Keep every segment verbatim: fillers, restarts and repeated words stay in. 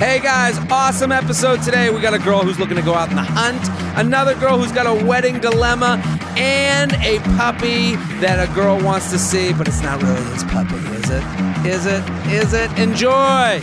Hey guys, awesome episode today. We got a girl who's looking to go out on the hunt, another girl who's got a wedding dilemma, and a puppy that a girl wants to see, but it's not really his puppy, is it? Is it? Is it? Enjoy!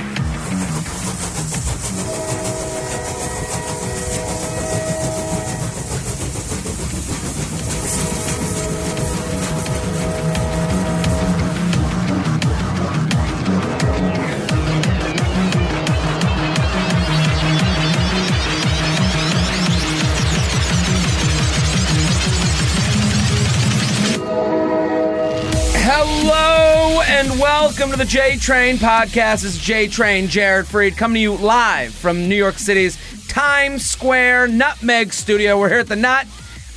Welcome to the J Train Podcast. It's J Train, Jared Freid, coming to you live from New York City's Times Square Nutmeg Studio. We're here at the Nut,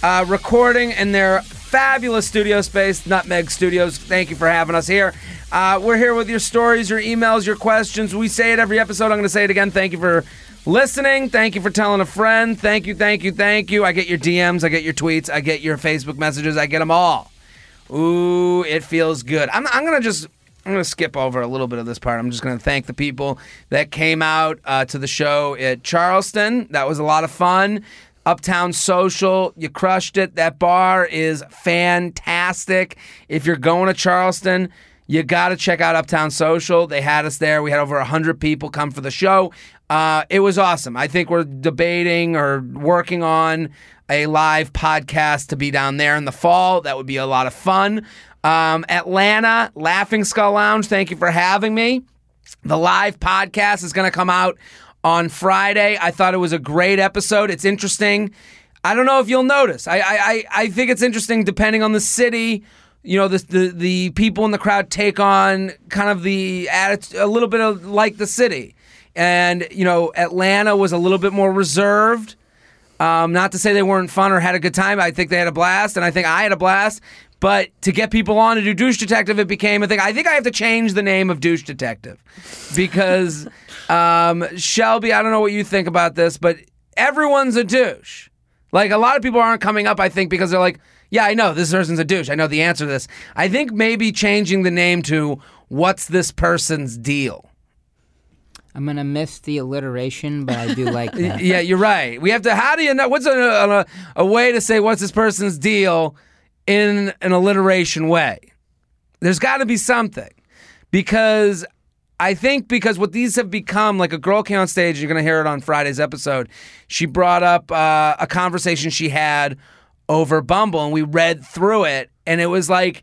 uh, recording in their fabulous studio space, Nutmeg Studios. Thank you for having us here. Uh, we're here with your stories, your emails, your questions. We say it every episode. I'm going to say it again. Thank you for listening. Thank you for telling a friend. Thank you, thank you, thank you. I get your D Ms. I get your tweets. I get your Facebook messages. I get them all. Ooh, it feels good. I'm, I'm going to just... I'm going to skip over a little bit of this part. I'm just going to thank the people that came out uh, to the show at Charleston. That was a lot of fun. Uptown Social, you crushed it. That bar is fantastic. If you're going to Charleston, you got to check out Uptown Social. They had us there. We had over one hundred people come for the show. Uh, it was awesome. I think we're debating or working on a live podcast to be down there in the fall. That would be a lot of fun. Um, Atlanta, Laughing Skull Lounge, thank you for having me. The live podcast is going to come out on Friday. I thought it was a great episode. It's interesting. I don't know if you'll notice. I I, I think it's interesting depending on the city. You know, the, the the people in the crowd take on kind of the attitude, a little bit of like the city. And, you know, Atlanta was a little bit more reserved. Um, not to say they weren't fun or had a good time. I think they had a blast, and I think I had a blast. But to get people on to do Douche Detective, it became a thing. I think I have to change the name of Douche Detective because, um, Shelby, I don't know what you think about this, but everyone's a douche. Like, a lot of people aren't coming up, I think, because they're like, yeah, I know, this person's a douche. I know the answer to this. I think maybe changing the name to What's This Person's Deal? I'm going to miss the alliteration, but I do like that. Yeah, you're right. We have to, how do you know, what's a, a, a way to say What's This Person's Deal in an alliteration way? There's got to be something, because I think because what these have become, like a girl came on stage, you're going to hear it on Friday's episode, she brought up uh, a conversation she had over Bumble, and we read through it, and it was like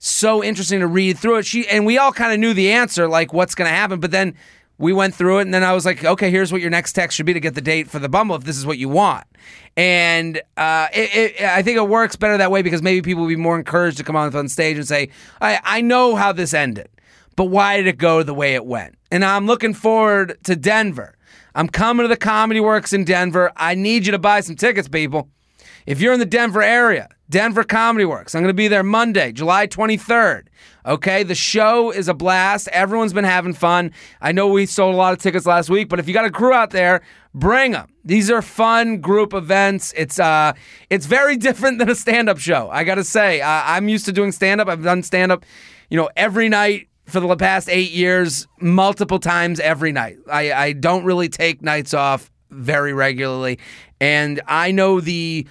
so interesting to read through it. She and we all kind of knew the answer, like what's going to happen, but then we went through it, and then I was like, okay, here's what your next text should be to get the date for the Bumble if this is what you want. And uh, it, it, I think it works better that way because maybe people will be more encouraged to come on, on stage and say, I, I know how this ended, but why did it go the way it went? And I'm looking forward to Denver. I'm coming to the Comedy Works in Denver. I need you to buy some tickets, people. If you're in the Denver area, Denver Comedy Works. I'm going to be there Monday, July twenty-third. Okay, the show is a blast. Everyone's been having fun. I know we sold a lot of tickets last week, but if you got a crew out there, bring them. These are fun group events. It's uh, it's very different than a stand-up show. I got to say, uh, I'm used to doing stand-up. I've done stand-up, you know, every night for the past eight years, multiple times every night. I, I don't really take nights off very regularly, and I know the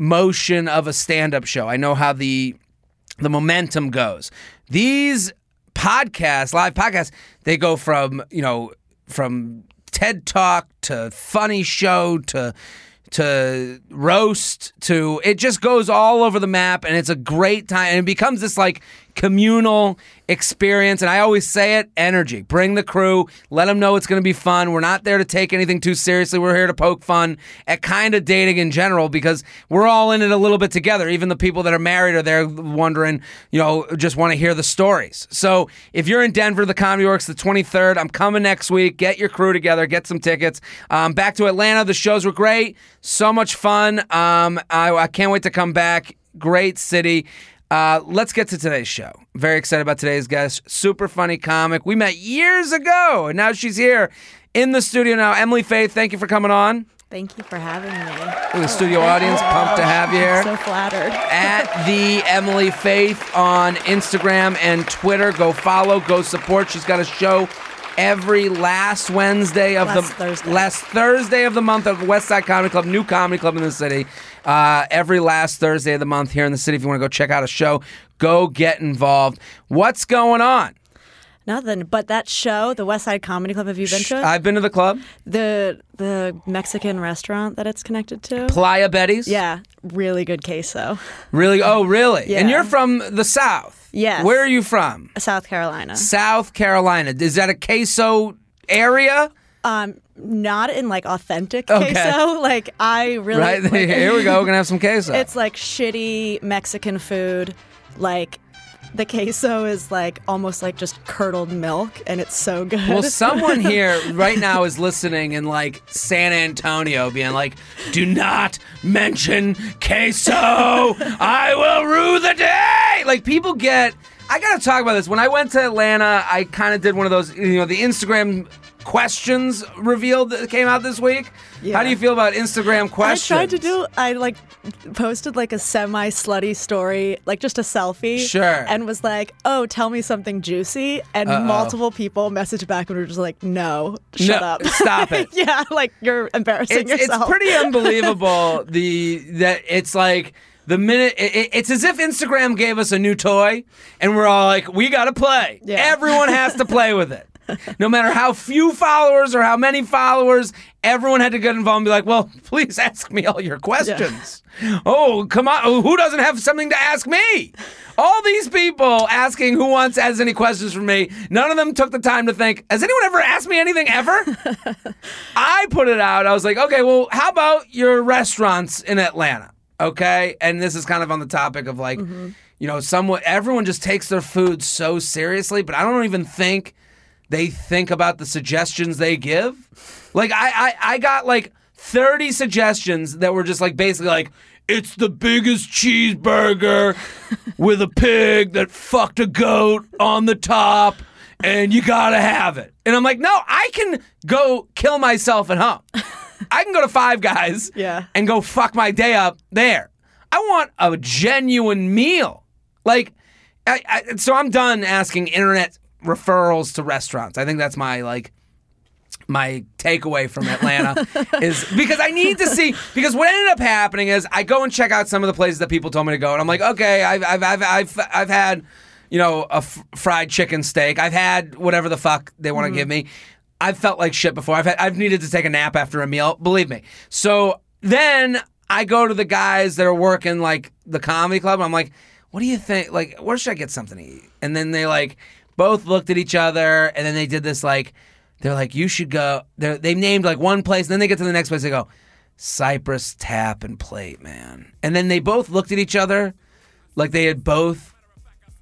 motion of a stand-up show. I know how the the momentum goes. These podcasts, live podcasts, they go from, you know, from TED Talk to funny show to to roast to, it just goes all over the map, and it's a great time, and it becomes this like communal experience. And I always say it, energy. Bring the crew. Let them know it's going to be fun. We're not there to take anything too seriously. We're here to poke fun at kind of dating in general, because we're all in it a little bit together. Even the people that are married are there wondering, you know, just want to hear the stories. So if you're in Denver, the Comedy Works, the twenty-third, I'm coming next week. Get your crew together. Get some tickets. Um, back to Atlanta. The shows were great. So much fun. Um, I, I can't wait to come back. Great city. Uh, let's get to today's show. Very excited about today's guest. Super funny comic. We met years ago, and now she's here in the studio now. Emily Faith, thank you for coming on. Thank you for having me. To the studio audience, pumped to have you here. I'm so flattered. At the Emily Faith on Instagram and Twitter. Go follow, go support. She's got a show every last Wednesday of last the Thursday. last Thursday of the month of Westside Comedy Club, new comedy club in the city. Uh, every last Thursday of the month here in the city. If you want to go check out a show, go get involved. What's going on? Nothing, but that show, the Westside Comedy Club, have you been to it? I've been to the club. The the Mexican restaurant that it's connected to. Playa Betty's? Yeah, really good queso. Really? Oh, really? Yeah. And you're from the South? Yes. Where are you from? South Carolina. South Carolina. Is that a queso area? Um, not in like authentic okay. queso. Like I really... Right? Like, here we go, we're going to have some queso. It's like shitty Mexican food, like... The queso is like almost like just curdled milk, and it's so good. Well, someone here right now is listening in like San Antonio being like, do not mention queso. I will rue the day. Like people get, I got to talk about this. When I went to Atlanta, I kind of did one of those, you know, the Instagram questions revealed that came out this week. Yeah. How do you feel about Instagram questions? I tried to do, I like posted like a semi slutty story, like just a selfie. Sure. And was like, oh, tell me something juicy. And Uh-oh. multiple people messaged back and were just like, no, shut no, up. Stop it. Yeah, like you're embarrassing it's, yourself. It's pretty unbelievable the that it's like, the minute it, it's as if Instagram gave us a new toy and we're all like, we got to play. Yeah. Everyone has to play with it. No matter how few followers or how many followers, everyone had to get involved and be like, well, please ask me all your questions. Yeah. Oh, come on. Oh, who doesn't have something to ask me? All these people asking who wants has any questions for me. None of them took the time to think, has anyone ever asked me anything ever? I put it out. I was like, okay, well, how about your restaurants in Atlanta? Okay. And this is kind of on the topic of like, mm-hmm. you know, someone, everyone just takes their food so seriously, but I don't even think they think about the suggestions they give. Like, I, I, I got, like, thirty suggestions that were just, like, basically, like, it's the biggest cheeseburger with a pig that fucked a goat on the top, and you gotta have it. And I'm like, no, I can go kill myself at home. I can go to Five Guys yeah. and go fuck my day up there. I want a genuine meal. Like, I, I, so I'm done asking internet referrals to restaurants. I think that's my like my takeaway from Atlanta is because I need to see, because what ended up happening is I go and check out some of the places that people told me to go, and I'm like, okay, I've I've I've I've, I've had, you know, a f- fried chicken steak. I've had whatever the fuck they want to mm. give me. I've felt like shit before. I've had, I've needed to take a nap after a meal, believe me. So then I go to the guys that are working like the comedy club, and I'm like, what do you think? Like, where should I get something to eat? And then they like both looked at each other, and then they did this, like, they're like, you should go. They're, they named, like, one place, and then they get to the next place, they go, Cypress Tap and Plate, man. And then they both looked at each other like they had both,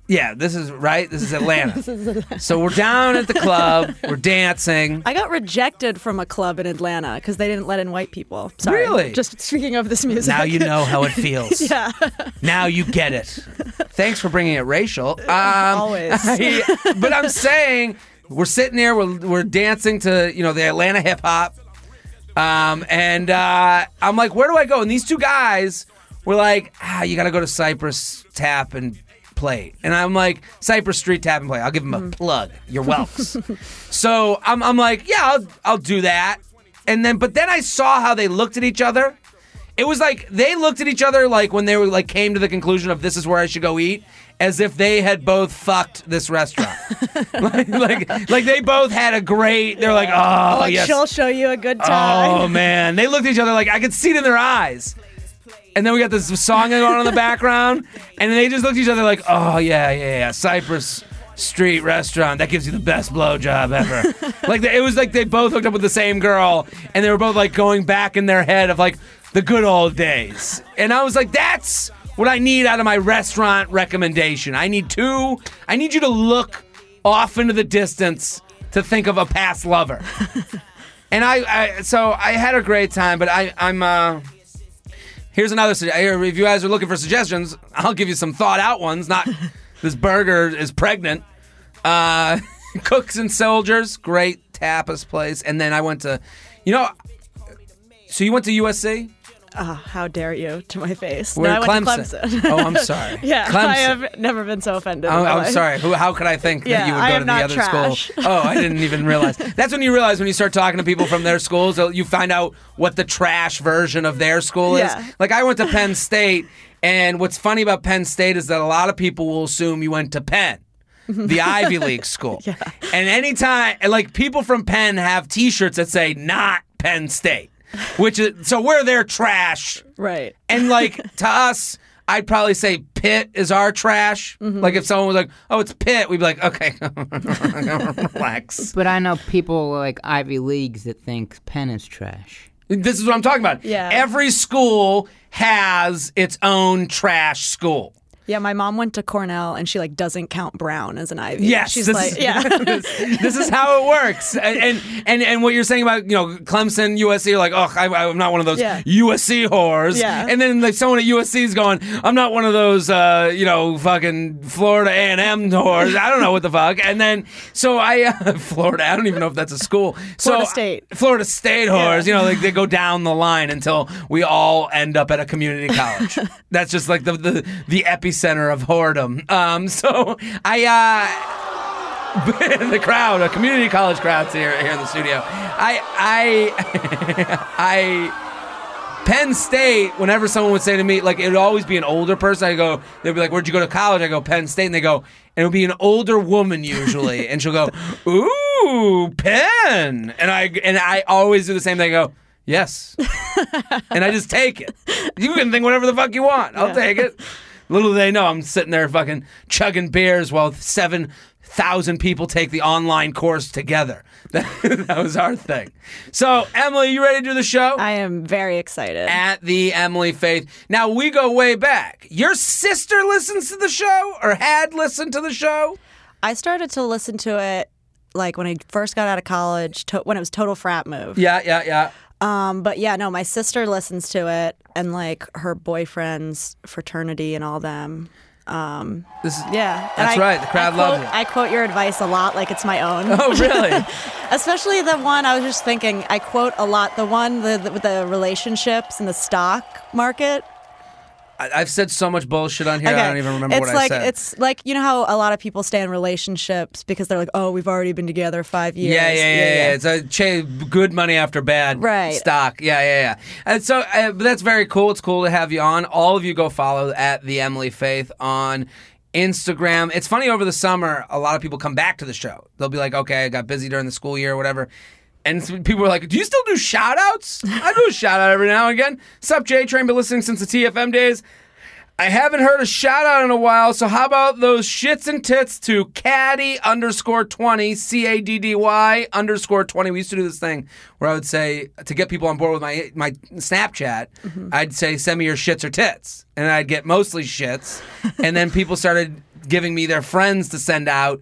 yeah, this is, right? This is Atlanta. This is Atlanta. So we're down at the club. We're dancing. I got rejected from a club in Atlanta because they didn't let in white people. Sorry. Really? Just speaking of this music. Now you know how it feels. Yeah. Now you get it. Thanks for bringing it racial. Um, Always. I, but I'm saying, we're sitting there, we're, we're dancing to, you know, the Atlanta hip hop. Um, and uh, I'm like, where do I go? And these two guys were like, ah, you got to go to Cypress Tap and Plate. And I'm like, Cypress Street Tap and Plate. I'll give them a mm. plug. You're welks. So I'm, I'm like, yeah, I'll, I'll do that. And then, but then I saw how they looked at each other. It was like they looked at each other like when they were like came to the conclusion of this is where I should go eat, as if they had both fucked this restaurant. like, like like they both had a great, they're yeah. like, oh, like, yes. She'll show you a good time. Oh, man. They looked at each other like, I could see it in their eyes. And then we got this song going on in the background, and they just looked at each other like, oh, yeah, yeah, yeah, Cypress Street Restaurant. That gives you the best blowjob ever. Like it was like they both hooked up with the same girl, and they were both like going back in their head of like, the good old days. And I was like, that's what I need out of my restaurant recommendation. I need two, I need you to look off into the distance to think of a past lover. And I, I, so I had a great time, but I, I'm, uh, here's another, if you guys are looking for suggestions, I'll give you some thought out ones, not this burger is pregnant. Uh, Cooks and Soldiers, great tapas place. And then I went to, you know, so you went to U S C? oh, how dare you, to my face. We're no, I Clemson. Went to Clemson. Oh, I'm sorry. Yeah, Clemson. I have never been so offended. Oh, I'm sorry. Who, how could I think yeah, that you would I go to the other trash. School? Oh, I didn't even realize. That's when you realize when you start talking to people from their schools, you find out what the trash version of their school is. Yeah. Like, I went to Penn State, and what's funny about Penn State is that a lot of people will assume you went to Penn. The Ivy League school. Yeah. And anytime, like, people from Penn have t-shirts that say not Penn State, which is, so we're their trash. Right. And, like, to us, I'd probably say Pitt is our trash. Mm-hmm. Like, if someone was like, oh, it's Pitt, we'd be like, okay, relax. But I know people like Ivy Leagues that think Penn is trash. This is what I'm talking about. Yeah. Every school has its own trash school. Yeah, my mom went to Cornell, and she, like, doesn't count Brown as an Ivy. Yes, she's like, is, yeah, this, this is how it works. And, and and and what you're saying about, you know, Clemson, U S C, you're like, oh, I, I'm not one of those yeah. U S C whores. Yeah. And then, like, someone at U S C is going, I'm not one of those, uh, you know, fucking Florida A and M whores. I don't know what the fuck. And then, so I, uh, Florida, I don't even know if that's a school. So, Florida State. Florida State whores, yeah. You know, like, they go down the line until we all end up at a community college. That's just, like, the the, the epi center of whoredom. Um, so I, uh, the crowd, a community college crowd's here, here in the studio. I, I, I, Penn State, whenever someone would say to me, like, it would always be an older person. I go, they'd be like, where'd you go to college? I go, Penn State. And they go, and it would be an older woman usually. And she'll go, ooh, Penn. And I, and I always do the same thing. I go, yes. And I just take it. You can think whatever the fuck you want. I'll yeah. take it. Little do they know, I'm sitting there fucking chugging beers while seven thousand people take the online course together. That, that was our thing. So, Emily, you ready to do the show? I am very excited. At the Emily Faith. Now, we go way back. Your sister listens to the show or had listened to the show? I started to listen to it, like, when I first got out of college, to- when it was Total Frat Move. Yeah, yeah, yeah. Um, but yeah, no, my sister listens to it, and, like, her boyfriend's fraternity and all them. Um, this is, yeah, that's I, right. The crowd I loves quote, it. I quote your advice a lot, like it's my own. Oh, really? Especially the one I was just thinking. I quote a lot the one the the, the relationships and the stock market. I, I've said so much bullshit on here. Okay. I don't even remember it's what like, I said. It's like, you know how a lot of people stay in relationships because they're like, oh, we've already been together five years. Yeah, yeah, yeah. yeah, yeah. yeah. It's a ch- good money after bad right. stock. Yeah, yeah, yeah. And so uh, that's very cool. It's cool to have you on. All of you go follow at The Emily Faith on Instagram. It's funny, over the summer, a lot of people come back to the show. They'll be like, okay, I got busy during the school year or whatever. And people were like, do you still do shout-outs? I do a shout-out every now and again. Sup, J Train, been listening since the T F M days. I haven't heard a shout-out in a while, so how about those shits and tits to caddy underscore 20, C A D D Y underscore 20. We used to do this thing where I would say, to get people on board with my, my Snapchat, mm-hmm. I'd say, send me your shits or tits. And I'd get mostly shits. And then people started giving me their friends to send out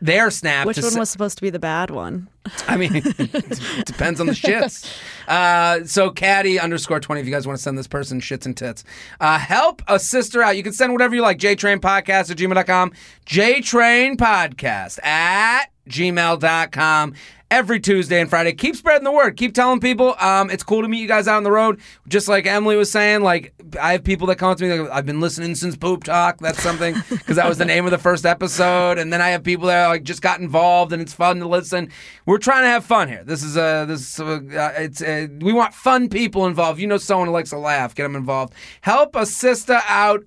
their snap. Which one s- was supposed to be the bad one? I mean, it depends on the shits. Uh, so caddy underscore 20 if you guys want to send this person shits and tits. Uh, help a sister out. You can send whatever you like. J Train Podcast at gmail dot com. J Train Podcast at gmail dot com. Every Tuesday and Friday. Keep spreading the word. Keep telling people. Um, it's cool to meet you guys out on the road. Just like Emily was saying, like, I have people that come up to me like, I've been listening since Poop Talk. That's something, because that was the name of the first episode. And then I have people that, like, just got involved, and it's fun to listen. We're trying to have fun here. This is a this is a, uh, it's a, we want fun people involved. You know, someone who likes to laugh. Get them involved. Help a sister out.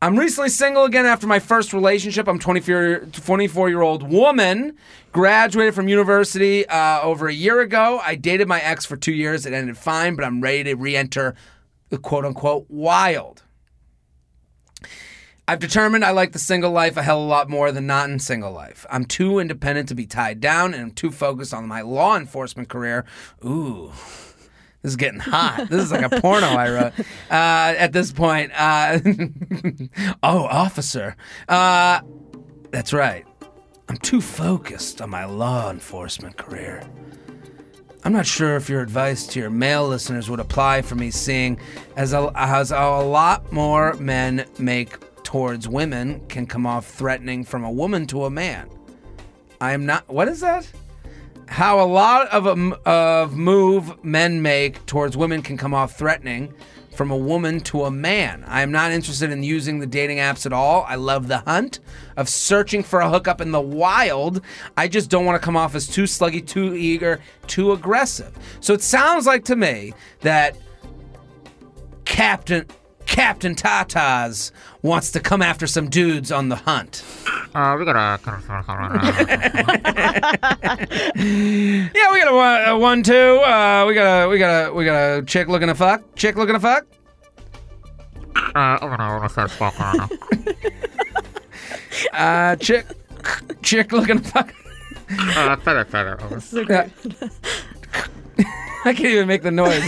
I'm recently single again after my first relationship. I'm twenty-four-year-old woman, graduated from university uh, over a year ago. I dated my ex for two years. It ended fine, but I'm ready to re-enter the quote-unquote wild. I've determined I like the single life a hell of a lot more than not in single life. I'm too independent to be tied down, and I'm too focused on my law enforcement career. Ooh. This is getting hot. This is like a porno I wrote. Uh, at this point, uh, oh, officer. Uh, that's right. I'm too focused on my law enforcement career. I'm not sure if your advice to your male listeners would apply for me, seeing as a, as a lot more men make towards women can come off threatening from a woman to a man. I am not... What is that? How a lot of um, of move men make towards women can come off threatening from a woman to a man. I am not interested in using the dating apps at all. I love the hunt of searching for a hookup in the wild. I just don't want to come off as too sluggy, too eager, too aggressive. So it sounds like to me that Captain Captain Tatas wants to come after some dudes on the hunt. Uh, we gotta... yeah, we got a one, a one two. Uh, we got a we got a we got a chick looking to fuck. Chick looking to fuck. Uh, I'm gonna start fucking. Uh, chick, chick looking to fuck. Uh, feather, feather. Uh, I can't even make the noise.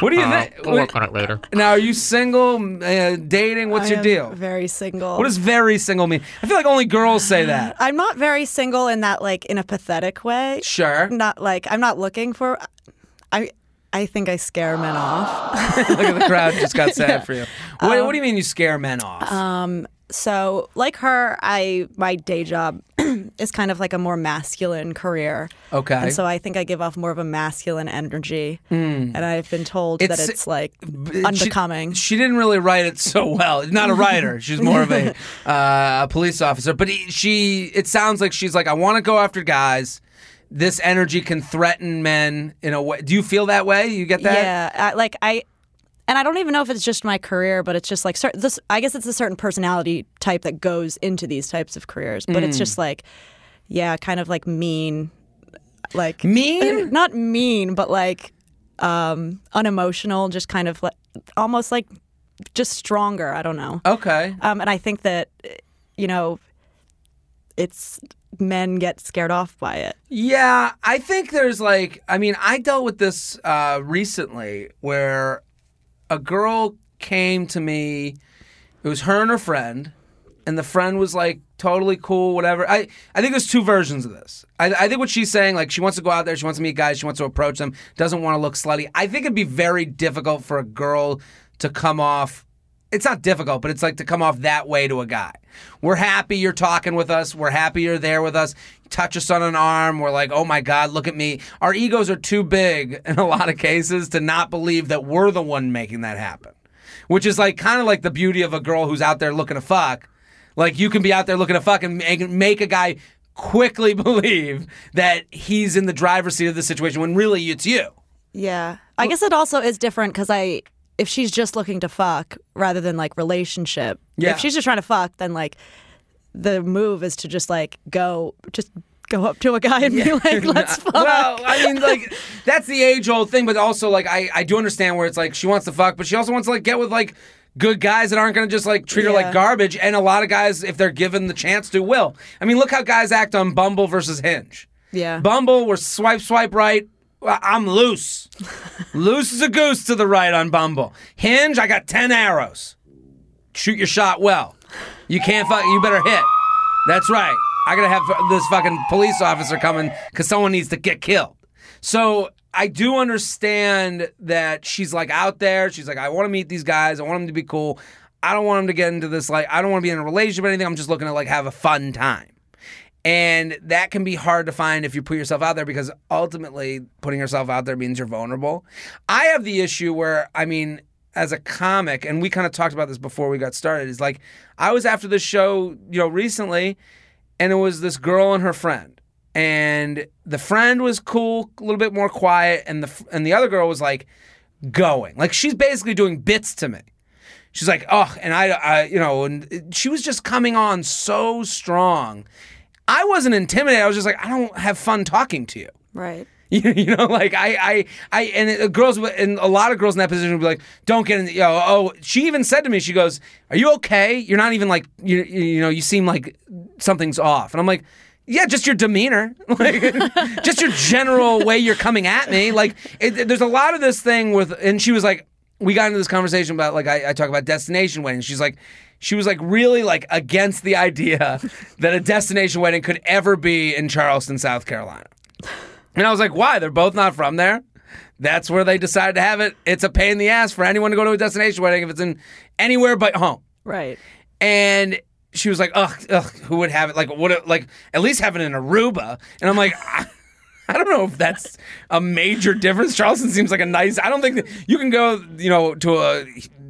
What do you uh, think? We'll work on it later. Now, are you single, uh, dating? What's I your deal? Very single. What does very single mean? I feel like only girls say that. I'm not very single in that, like, in a pathetic way. Sure. Not like I'm not looking for. I, I think I scare men off. Look at the crowd; just got sad yeah. for you. What, um, what do you mean you scare men off? Um. So, like her, I my day job is kind of like a more masculine career. Okay. And so I think I give off more of a masculine energy. Mm. And I've been told it's, that it's like unbecoming. She, she didn't really write it so well. Not a writer. She's more of a uh, police officer. But he, she, it sounds like she's like, I want to go after guys. This energy can threaten men in a way. Do you feel that way? You get that? Yeah. I, like I... And I don't even know if it's just my career, but it's just like, this, I guess it's a certain personality type that goes into these types of careers. But mm. it's just like, yeah, kind of like mean. like Mean? Not mean, but like um, unemotional, just kind of like, almost like just stronger. I don't know. Okay. Um, and I think that, you know, it's... men get scared off by it. Yeah, I think there's like, I mean, I dealt with this uh, recently where... a girl came to me, it was her and her friend, and the friend was like totally cool, whatever. I, I think there's two versions of this. I, I think what she's saying, like she wants to go out there, she wants to meet guys, she wants to approach them, doesn't want to look slutty. I think it'd be very difficult for a girl to come off, it's not difficult, but it's like to come off that way to a guy. We're happy you're talking with us, we're happy you're there with us, touch us on an arm, we're like, oh my God, look at me. Our egos are too big in a lot of cases to not believe that we're the one making that happen, which is like kind of like the beauty of a girl who's out there looking to fuck. Like you can be out there looking to fuck and make a guy quickly believe that he's in the driver's seat of the situation when really it's you. Yeah. I guess it also is different because I... if she's just looking to fuck rather than like relationship, yeah. if she's just trying to fuck, then like the move is to just like go, just go up to a guy and yeah. be like, let's fuck. Well, I mean, like that's the age old thing, but also like I, I do understand where it's like she wants to fuck, but she also wants to like get with like good guys that aren't going to just like treat yeah. her like garbage. And a lot of guys, if they're given the chance to, will. I mean, look how guys act on Bumble versus Hinge. Yeah. Bumble, we're swipe, swipe right. I'm loose. Loose as a goose to the right on Bumble. Hinge, I got ten arrows. Shoot your shot well. You can't fuck, you better hit. That's right. I gotta have this fucking police officer coming because someone needs to get killed. So I do understand that she's like out there. She's like, I want to meet these guys. I want them to be cool. I don't want them to get into this, like, I don't want to be in a relationship or anything. I'm just looking to like have a fun time. And that can be hard to find if you put yourself out there because ultimately putting yourself out there means you're vulnerable. I have the issue where, I mean, as a comic, and we kind of talked about this before we got started, is like I was after this show, you know, recently, and it was this girl and her friend. And the friend was cool, a little bit more quiet, and the and the other girl was like going. Like she's basically doing bits to me. She's like, oh, and I, I you know, and she was just coming on so strong. I wasn't intimidated. I was just like, I don't have fun talking to you. Right. You, you know, like I, I, I, and it, girls, and a lot of girls in that position would be like, don't get in. The, you know, oh, she even said to me, she goes, "Are you okay? You're not even like, you, you know, you seem like something's off." And I'm like, yeah, just your demeanor, like, just your general way you're coming at me. Like, it, it, there's a lot of this thing with, and she was like, we got into this conversation about like I, I talk about destination weddings. She's like. She was like really like against the idea that a destination wedding could ever be in Charleston, South Carolina. And I was like, why? They're both not from there. That's where they decided to have it. It's a pain in the ass for anyone to go to a destination wedding if it's in anywhere but home. Right. And she was like, ugh, ugh, who would have it? Like, what? Like, at least have it in Aruba. And I'm like, I, I don't know if that's a major difference. Charleston seems like a nice. I don't think that you can go, you know, to a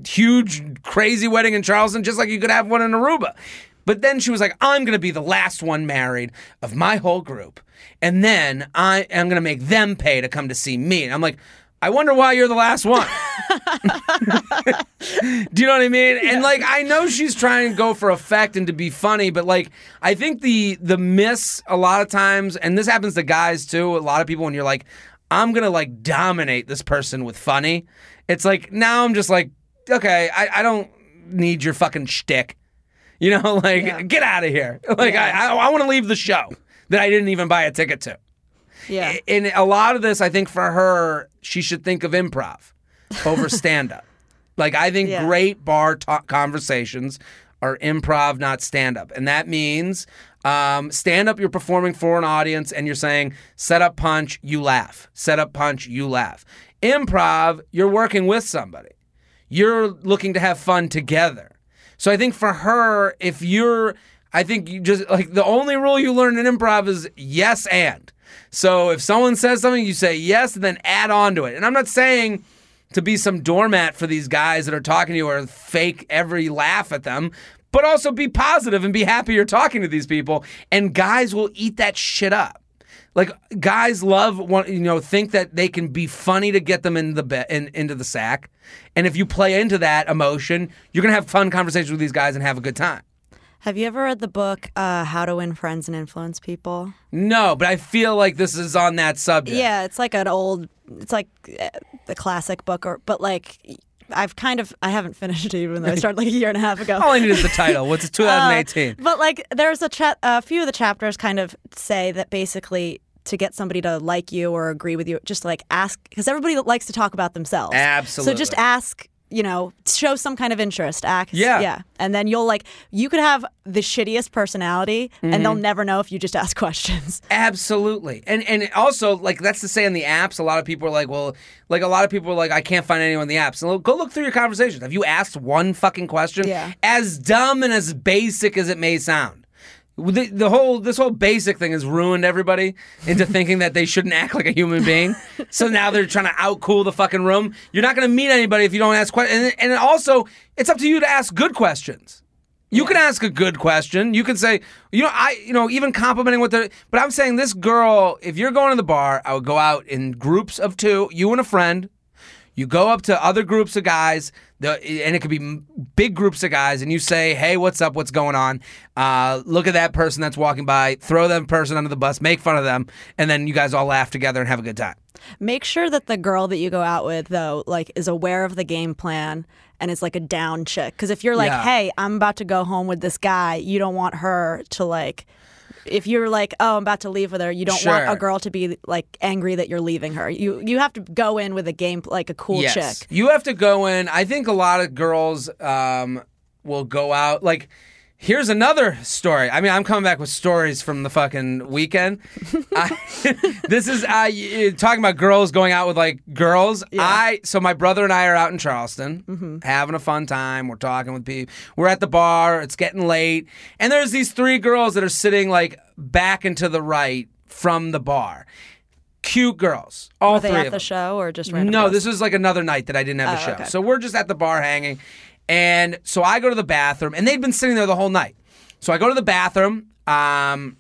huge, crazy wedding in Charleston just like you could have one in Aruba. But then she was like, I'm going to be the last one married of my whole group. And then I am going to make them pay to come to see me. And I'm like, I wonder why you're the last one. Do you know what I mean? Yeah. And, like, I know she's trying to go for effect and to be funny, but, like, I think the the miss a lot of times, and this happens to guys, too, a lot of people when you're like, I'm going to, like, dominate this person with funny. It's like, now I'm just like, okay, I, I don't need your fucking shtick. You know, like, yeah. Get out of here. Like, yeah. I I, I want to leave the show that I didn't even buy a ticket to. Yeah. And a lot of this, I think for her, she should think of improv over stand-up. Like, I think yeah. great bar ta- conversations are improv, not stand-up. And that means um, stand-up, you're performing for an audience, and you're saying, set up, punch, you laugh. Set up, punch, you laugh. Improv, you're working with somebody. You're looking to have fun together. So I think for her, if you're, I think you just, like, the only rule you learn in improv is yes and. So if someone says something, you say yes and then add on to it. And I'm not saying to be some doormat for these guys that are talking to you or fake every laugh at them, but also be positive and be happy you're talking to these people. And guys will eat that shit up. Like, guys love, you know, think that they can be funny to get them in the be- in, into the sack. And if you play into that emotion, you're going to have fun conversations with these guys and have a good time. Have you ever read the book, uh, How to Win Friends and Influence People? No, but I feel like this is on that subject. Yeah, it's like an old, it's like a classic book, or but like, I've kind of, I haven't finished it even though I started like a year and a half ago. All I need is the title. What's it, twenty eighteen? Uh, but like, there's a, cha- a few of the chapters kind of say that basically, to get somebody to like you or agree with you, just like ask, because everybody likes to talk about themselves. Absolutely. So just ask, you know, show some kind of interest. Act. Yeah. Yeah. And then you'll like, you could have the shittiest personality mm-hmm. and they'll never know if you just ask questions. Absolutely. And and also, like, that's to say in the apps, a lot of people are like, well, like a lot of people are like, I can't find anyone in the apps. And go look through your conversations. Have you asked one fucking question? Yeah. As dumb and as basic as it may sound. The, the whole this whole basic thing has ruined everybody into thinking that they shouldn't act like a human being. So now they're trying to outcool the fucking room. You're not going to meet anybody if you don't ask questions. And, and also, it's up to you to ask good questions. You yeah. can ask a good question. You can say, you know, I, you know, even complimenting what they're. But I'm saying this girl, if you're going to the bar, I would go out in groups of two, you and a friend. You go up to other groups of guys, the, and it could be big groups of guys, and you say, hey, what's up? What's going on? Uh, look at that person that's walking by. Throw that person under the bus. Make fun of them. And then you guys all laugh together and have a good time. Make sure that the girl that you go out with, though, like, is aware of the game plan and is like a down chick. Because if you're like, yeah. hey, I'm about to go home with this guy, you don't want her to like... If you're like, oh, I'm about to leave with her, you don't sure. want a girl to be like angry that you're leaving her. You you have to go in with a game, like a cool yes. chick. You have to go in. I think a lot of girls um, will go out. Like, here's another story. I mean, I'm coming back with stories from the fucking weekend. I, this is uh, talking about girls going out with like girls. Yeah. I so my brother and I are out in Charleston, mm-hmm. having a fun time. We're talking with people. We're at the bar. It's getting late, and there's these three girls that are sitting like back and to the right from the bar. Cute girls, all three of them. Were they at the show or just random? No, this was like another night that I didn't have oh, a show. Okay. So we're just at the bar hanging. And so I go to the bathroom, and they'd been sitting there the whole night. So I go to the bathroom, um,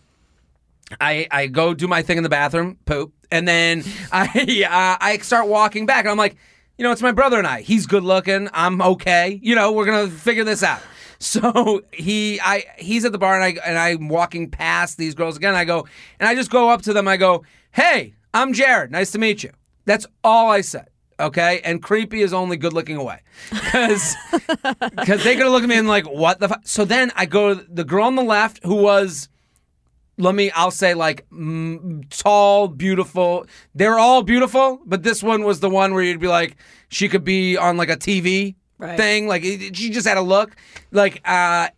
I I go do my thing in the bathroom, poop, and then I uh, I start walking back. And I'm like, you know, it's my brother and I. He's good looking. I'm okay. You know, we're gonna figure this out. So he I he's at the bar, and I and I'm walking past these girls again. And I go and I just go up to them. I go, hey, I'm Jared. Nice to meet you. That's all I said. Okay, and creepy is only good looking away, because they could look at me and like, what the fuck? So then I go to the girl on the left who was, let me, I'll say like mm, tall, beautiful. They're all beautiful, but this one was the one where you'd be like, she could be on like a T V right. thing. Like it, she just had a look. Like uh,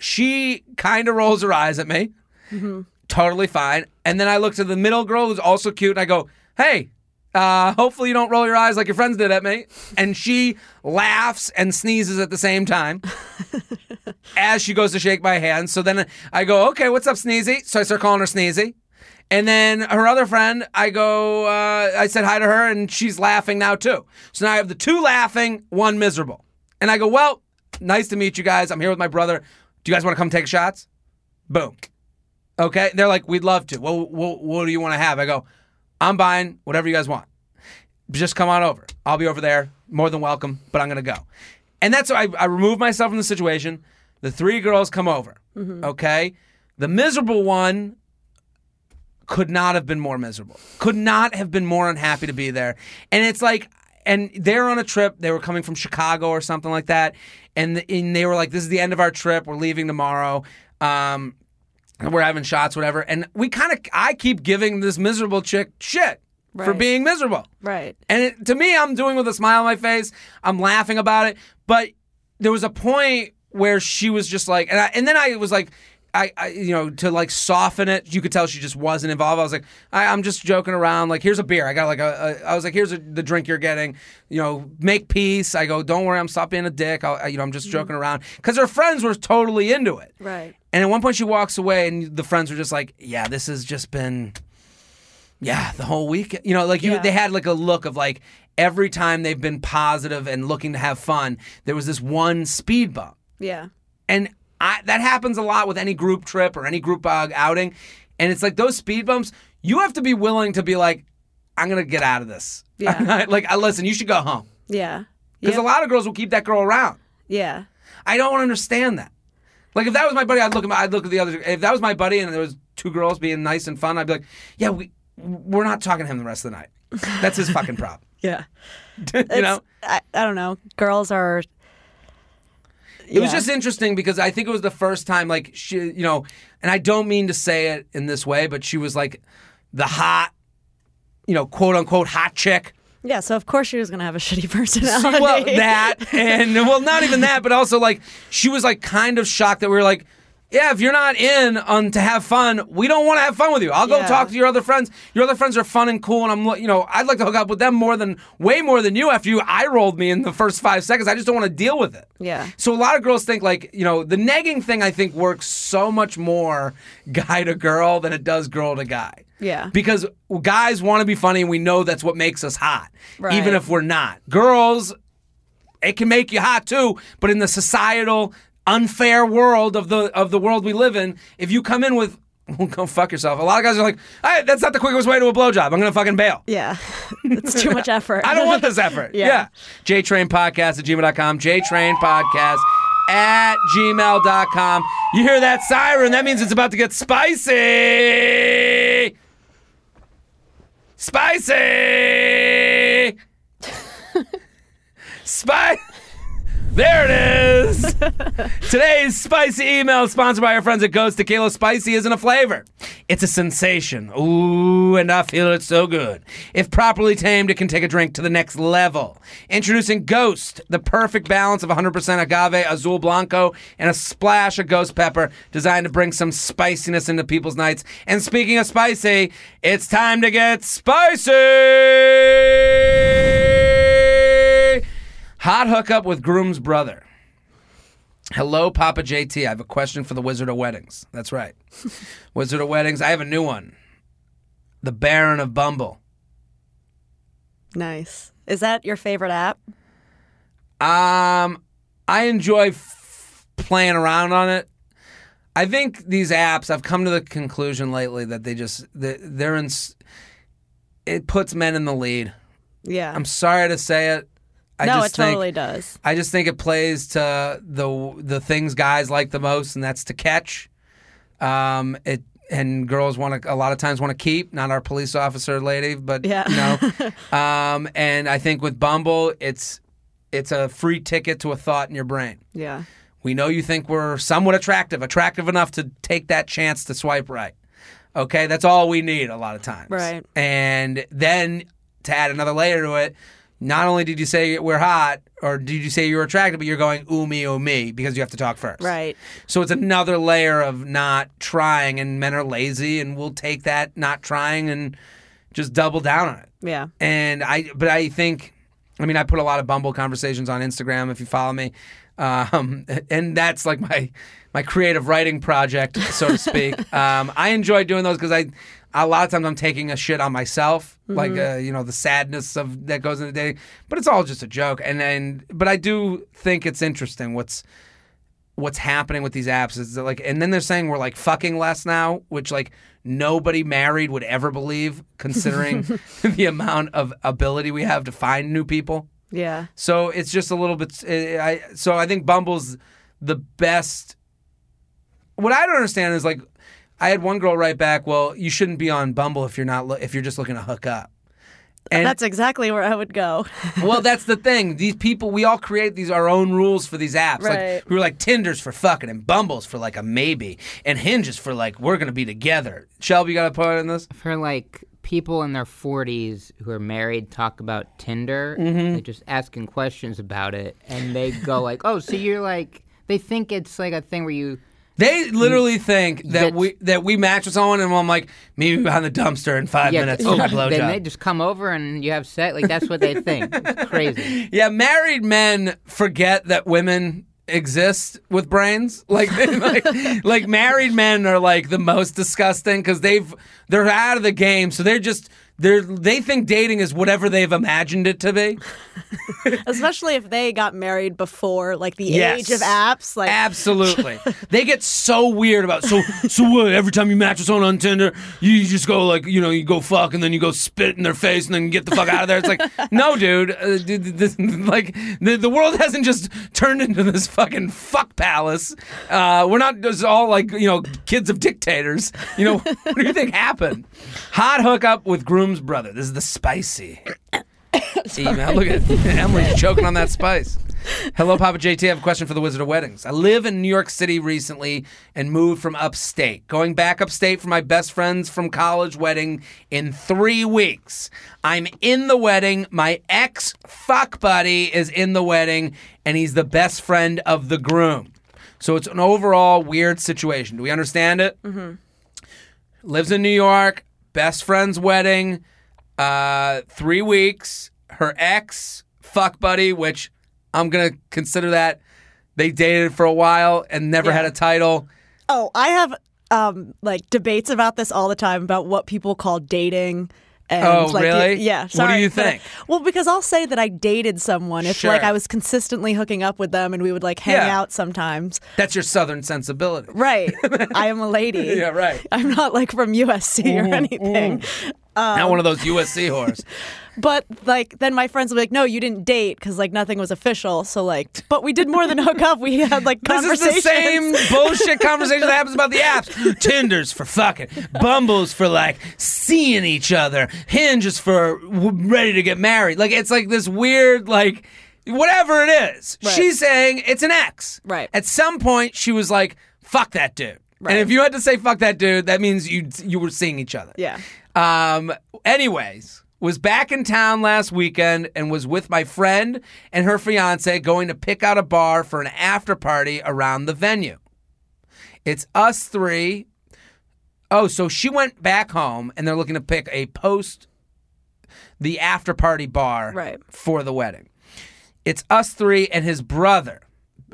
she kind of rolls her eyes at me. Mm-hmm. Totally fine. And then I look to the middle girl who's also cute, and I go, hey. Uh, hopefully you don't roll your eyes like your friends did at me. And she laughs and sneezes at the same time as she goes to shake my hand. So then I go, okay, what's up, Sneezy? So I start calling her Sneezy. And then her other friend, I go, uh, I said hi to her, and she's laughing now too. So now I have the two laughing, one miserable. And I go, well, nice to meet you guys. I'm here with my brother. Do you guys want to come take shots? Boom. Okay. They're like, we'd love to. Well, what, what do you want to have? I go, I'm buying whatever you guys want. Just come on over. I'll be over there. More than welcome, but I'm going to go. And that's why I, I remove myself from the situation. The three girls come over. Mm-hmm. Okay. The miserable one could not have been more miserable. Could not have been more unhappy to be there. And it's like, and they're on a trip. They were coming from Chicago or something like that. And, the, and they were like, this is the end of our trip. We're leaving tomorrow. Um, we're having shots, whatever. And we kind of, I keep giving this miserable chick shit right. for being miserable. Right. And it, to me, I'm doing with a smile on my face. I'm laughing about it. But there was a point where she was just like, and, I, and then I was like, I, I, you know, to like soften it, you could tell she just wasn't involved. I was like, I, I'm just joking around. Like, here's a beer. I got like a, a I was like, here's a, the drink you're getting. You know, make peace. I go, don't worry, I'm stop being a dick. I'll, I, you know, I'm just mm-hmm. joking around because her friends were totally into it. Right. And at one point she walks away, and the friends were just like, yeah, this has just been, yeah, the whole week. You know, like you, yeah. they had like a look of like every time they've been positive and looking to have fun, there was this one speed bump. Yeah. And. I, that happens a lot with any group trip or any group uh, outing. And it's like those speed bumps, you have to be willing to be like, I'm going to get out of this. Yeah. Like, I, listen, you should go home. Yeah. Because yep. a lot of girls will keep that girl around. Yeah. I don't understand that. Like, if that was my buddy, I'd look at my, I'd look at the other. If that was my buddy and there was two girls being nice and fun, I'd be like, yeah, we, we're not talking to him the rest of the night. That's his fucking problem. Yeah. You it's, know? I, I don't know. Girls are... It yeah. was just interesting because I think it was the first time, like, she, you know, and I don't mean to say it in this way, but she was like the hot, you know, quote unquote hot chick. Yeah, so of course she was going to have a shitty personality. She, well, that, and well, not even that, but also like she was like kind of shocked that we were like, yeah, if you're not in on to have fun, we don't want to have fun with you. I'll go yeah. talk to your other friends. Your other friends are fun and cool, and I'm, you know, I'd like to hook up with them more than, way more than you. After you eye rolled me in the first five seconds, I just don't want to deal with it. Yeah. So a lot of girls think like, you know, the negging thing I think works so much more guy to girl than it does girl to guy. Yeah. Because guys want to be funny, and we know that's what makes us hot, right. even if we're not. Girls, it can make you hot too, but in the societal. Unfair world of the of the world we live in. If you come in with, well, go fuck yourself. A lot of guys are like, all right, that's not the quickest way to a blowjob. I'm gonna fucking bail. Yeah, it's too much effort. I don't want this effort. Yeah. yeah. J Train Podcast at gmail dot com. J Train Podcast at gmail dot com. You hear that siren? That means it's about to get spicy. Spicy. Spicy. There it is! Today's spicy email is sponsored by our friends at Ghost Tequila. Spicy isn't a flavor. It's a sensation. Ooh, and I feel it's so good. If properly tamed, it can take a drink to the next level. Introducing Ghost, the perfect balance of one hundred percent agave, azul blanco, and a splash of ghost pepper designed to bring some spiciness into people's nights. And speaking of spicy, it's time to get spicy! Hot hookup with groom's brother. Hello, Papa J T. I have a question for the Wizard of Weddings. That's right. Wizard of Weddings. I have a new one. The Baron of Bumble. Nice. Is that your favorite app? Um, I enjoy f- playing around on it. I think these apps, I've come to the conclusion lately that they just, they, they're in, it puts men in the lead. Yeah. I'm sorry to say it. I no, just it totally think, does. I just think it plays to the the things guys like the most, and that's to catch. Um, it and girls want to a lot of times want to keep. Not our police officer lady, but yeah. you know. um, and I think with Bumble, it's it's a free ticket to a thought in your brain. Yeah, we know you think we're somewhat attractive, attractive enough to take that chance to swipe right. Okay, that's all we need a lot of times. Right, and then to add another layer to it. Not only did you say we're hot, or did you say you're attractive, but you're going, ooh, me, ooh, me, because you have to talk first. Right. So it's another layer of not trying, and men are lazy, and we'll take that not trying and just double down on it. Yeah. And I, but I think, I mean, I put a lot of Bumble conversations on Instagram if you follow me. Um, and that's like my, my creative writing project, so to speak. um, I enjoy doing those because I, a lot of times I'm taking a shit on myself, mm-hmm. like, uh, you know, the sadness of that goes into dating, but it's all just a joke. And then, but I do think it's interesting what's, what's happening with these apps is that like, and then they're saying we're like fucking less now, which like nobody married would ever believe considering the amount of ability we have to find new people. Yeah. So it's just a little bit, it, I, so I think Bumble's the best. What I don't understand is like, I had one girl write back, well, you shouldn't be on Bumble if you're not, lo- if you're just looking to hook up. And that's exactly where I would go. Well, that's the thing. These people, we all create these our own rules for these apps. Right. Like, we were like, Tinder's for fucking, and Bumble's for like a maybe, and Hinge's for like, we're going to be together. Shelby, you got a part in this? For like people in their forties who are married talk about Tinder, mm-hmm. they're just asking questions about it, and they go like, oh, so you're like, they think it's like a thing where you... They literally think that, that we that we match with someone, and I'm like, meet me behind the dumpster in five yeah, minutes. Oh, blowjob. Then they just come over and you have sex. Like that's what they think. It's crazy. Yeah, married men forget that women exist with brains. Like, they, like, like married men are like the most disgusting because they've they're out of the game, so they're just. They're, they think dating is whatever they've imagined it to be. Especially if they got married before, like, the yes. age of apps. Like absolutely. They get so weird about, so so what, every time you match with someone on Tinder, you just go, like, you know, you go fuck, and then you go spit in their face, and then get the fuck out of there. It's like, no, dude. Uh, this, like, the, the world hasn't just turned into this fucking fuck palace. Uh, we're not just all, like, you know, kids of dictators. You know, what do you think happened? Hot hookup with groom. Brother, this is the spicy email. Look at Emily's choking on that spice. Hello, Papa J T. I have a question for the Wizard of Weddings. I live in New York City recently and moved from upstate. Going back upstate for my best friend's from college wedding in three weeks. I'm in the wedding. My ex fuck buddy is in the wedding, and he's the best friend of the groom. So it's an overall weird situation. Do we understand it? Mm-hmm. Lives in New York. Best friend's wedding, uh, three weeks, her ex, fuck buddy, which I'm going to consider that they dated for a while and never yeah. had a title. Oh, I have um, like debates about this all the time about what people call dating. And oh, like, really? Yeah. Sorry, what do you think? But, well, because I'll say that I dated someone if sure. like I was consistently hooking up with them and we would like hang yeah. out sometimes. That's your Southern sensibility. Right. I am a lady. Yeah, right. I'm not like from U S C ooh, or anything. Um, not one of those U S C whores. But like then my friends will be like, no, you didn't date because like nothing was official. So like, but we did more than hook up. We had like conversations. This is the same bullshit conversation that happens about the apps. Tinder's for fucking. Bumble's for like seeing each other. Hinge is for ready to get married. Like it's like this weird like whatever it is. Right. She's saying it's an ex. Right. At some point she was like, fuck that dude. Right. And if you had to say fuck that dude, that means you you were seeing each other. Yeah. Um. Anyways. Was back in town last weekend and was with my friend and her fiance going to pick out a bar for an after party around the venue. It's us three. Oh, so she went back home and they're looking to pick a post the after party bar right. for the wedding. It's us three and his brother,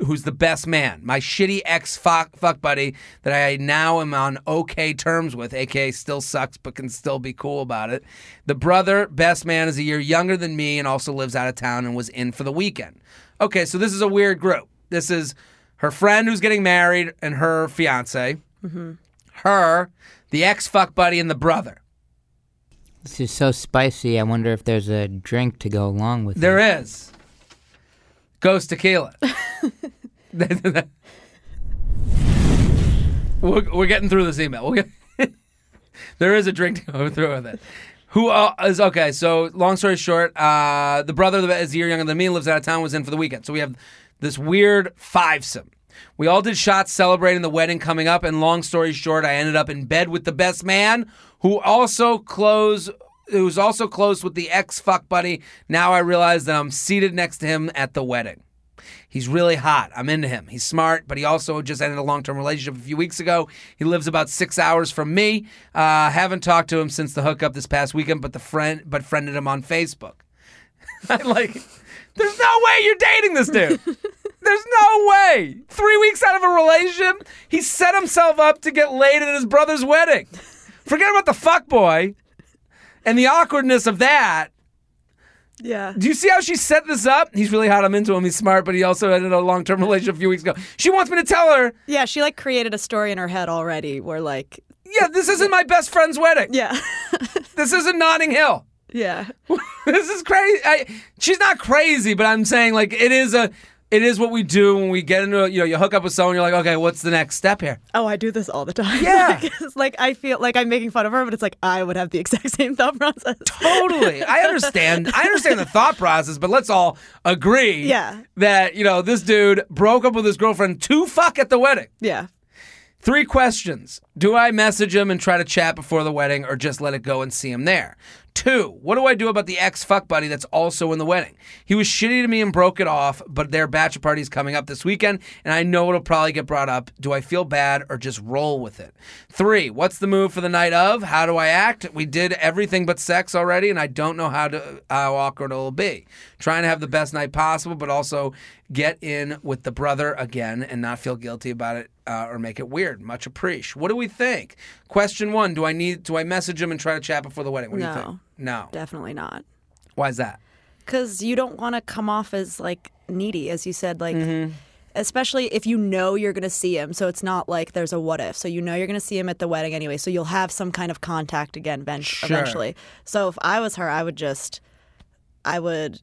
who's the best man, my shitty ex fuck, fuck buddy that I now am on okay terms with, aka still sucks but can still be cool about it. The brother, best man, is a year younger than me and also lives out of town and was in for the weekend. Okay, so this is a weird group. This is her friend who's getting married and her fiance, mm-hmm. her, the ex fuck buddy, and the brother. This is so spicy. I wonder if there's a drink to go along with it. There is. Ghost Tequila. we're, we're getting through this email. We'll get, there is a drink to go through with it. Who uh, is okay? So long story short, uh, the brother is a year younger than me, lives out of town, was in for the weekend. So we have this weird fivesome. We all did shots celebrating the wedding coming up, and long story short, I ended up in bed with the best man, who also close. It was also close with the ex-fuck buddy. Now I realize that I'm seated next to him at the wedding. He's really hot. I'm into him. He's smart, but he also just ended a long-term relationship a few weeks ago. He lives about six hours from me. Uh, haven't talked to him since the hookup this past weekend, but the friend but friended him on Facebook. I'm like, there's no way you're dating this dude. There's no way. Three weeks out of a relationship, he set himself up to get laid at his brother's wedding. Forget about the fuck boy and the awkwardness of that. Yeah. Do you see how she set this up? He's really hot. I'm into him. He's smart, but he also ended a long-term relationship a few weeks ago. She wants me to tell her. Yeah, she like created a story in her head already where like. Yeah, this isn't my best friend's wedding. Yeah. This isn't Notting Hill. Yeah. This is crazy. I, she's not crazy, but I'm saying like it is a, it is what we do when we get into a, you know, you hook up with someone, you're like, okay, what's the next step here? Oh, I do this all the time. Yeah. Like, it's like I feel like I'm making fun of her, but it's like I would have the exact same thought process. Totally. I understand. I understand the thought process, but let's all agree yeah. that, you know, this dude broke up with his girlfriend to fuck at the wedding. Yeah. Three questions. Do I message him and try to chat before the wedding or just let it go and see him there? Two, what do I do about the ex-fuck buddy that's also in the wedding? He was shitty to me and broke it off, but their bachelor party is coming up this weekend, and I know it'll probably get brought up. Do I feel bad or just roll with it? Three, what's the move for the night of? How do I act? We did everything but sex already, and I don't know how to how awkward it'll be. Trying to have the best night possible, but also get in with the brother again and not feel guilty about it. Uh, or make it weird. Much appreciated. What do we think? Question one, do I need? Do I message him and try to chat before the wedding? What do no, you think? No. Definitely not. Why is that? Because you don't want to come off as, like, needy, as you said. Like, mm-hmm. Especially if you know you're going to see him. So it's not like there's a what if. So you know you're going to see him at the wedding anyway. So you'll have some kind of contact again sure. eventually. So if I was her, I would just, I would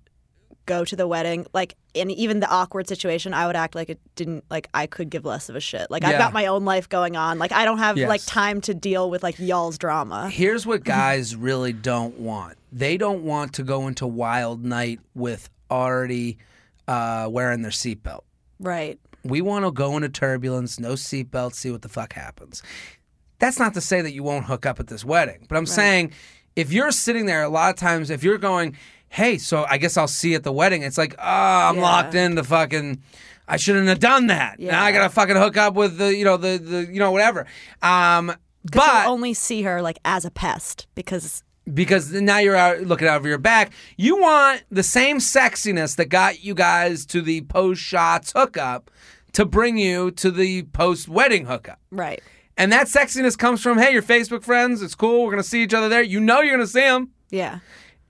go to the wedding, like, in even the awkward situation, I would act like it didn't, like, I could give less of a shit. Like, yeah. I've got my own life going on. Like, I don't have, yes. like, time to deal with, like, y'all's drama. Here's what guys really don't want. They don't want to go into wild night with already uh, wearing their seatbelt. Right. We want to go into turbulence, no seatbelt, see what the fuck happens. That's not to say that you won't hook up at this wedding. But I'm right. saying if you're sitting there a lot of times, if you're going, hey, so I guess I'll see you at the wedding. It's like, oh, I'm yeah. locked into fucking, I shouldn't have done that. Yeah. Now I got to fucking hook up with the, you know, the, the you know, whatever. Um, but you only see her like as a pest because. Because now you're out looking out over your back. You want the same sexiness that got you guys to the post-shots hookup to bring you to the post-wedding hookup. Right. And that sexiness comes from, hey, your Facebook friends. It's cool. We're going to see each other there. You know you're going to see them. Yeah.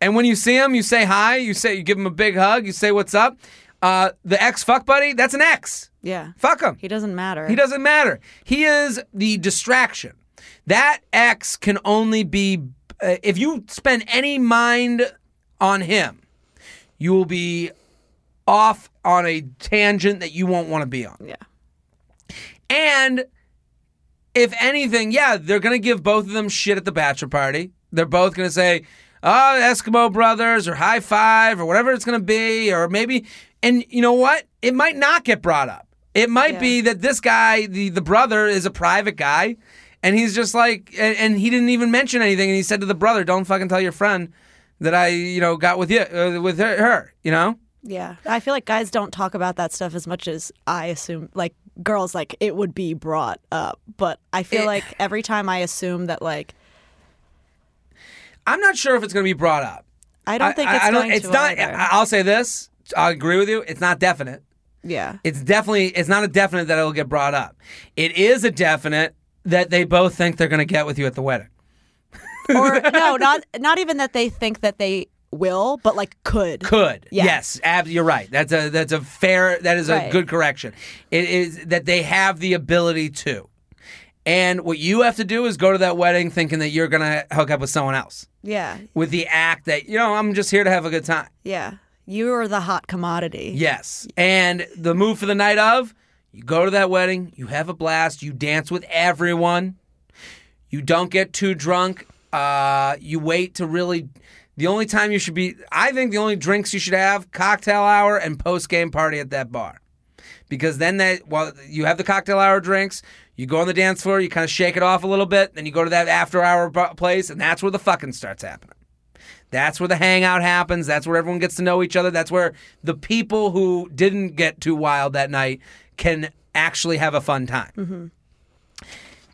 And when you see him, you say hi, you say you give him a big hug, you say what's up. Uh, the ex-fuck buddy, that's an ex. Yeah. Fuck him. He doesn't matter. He doesn't matter. He is the distraction. That ex can only be, uh, if you spend any mind on him, you will be off on a tangent that you won't want to be on. Yeah. And if anything, yeah, they're going to give both of them shit at the bachelor party. They're both going to say, oh, Eskimo Brothers or High Five or whatever it's going to be or maybe. And you know what? It might not get brought up. It might yeah. be that this guy, the, the brother, is a private guy and he's just like, and, and he didn't even mention anything. And he said to the brother, don't fucking tell your friend that I, you know, got with you, uh, with her, her, you know? Yeah. I feel like guys don't talk about that stuff as much as I assume, like girls, like it would be brought up. But I feel it, like every time I assume that like, I'm not sure if it's going to be brought up. I don't think it's I, I going it's to not, I'll say this. I'll agree with you. It's not definite. Yeah. It's definitely, it's not a definite that it'll get brought up. It is a definite that they both think they're going to get with you at the wedding. Or, no, not not even that they think that they will, but like could. Could. Yeah. Yes. Ab- you're right. That's a, that's a fair, that is a right. good correction. It is that they have the ability to. And what you have to do is go to that wedding thinking that you're going to hook up with someone else. Yeah. With the act that, you know, I'm just here to have a good time. Yeah. You are the hot commodity. Yes. And the move for the night of, you go to that wedding, you have a blast, you dance with everyone, you don't get too drunk, uh, you wait to really, the only time you should be, I think the only drinks you should have, cocktail hour and post-game party at that bar. Because then that, well, you have the cocktail hour drinks, you go on the dance floor, you kind of shake it off a little bit, then you go to that after hour place, and that's where the fucking starts happening. That's where the hangout happens. That's where everyone gets to know each other. That's where the people who didn't get too wild that night can actually have a fun time. Mm-hmm.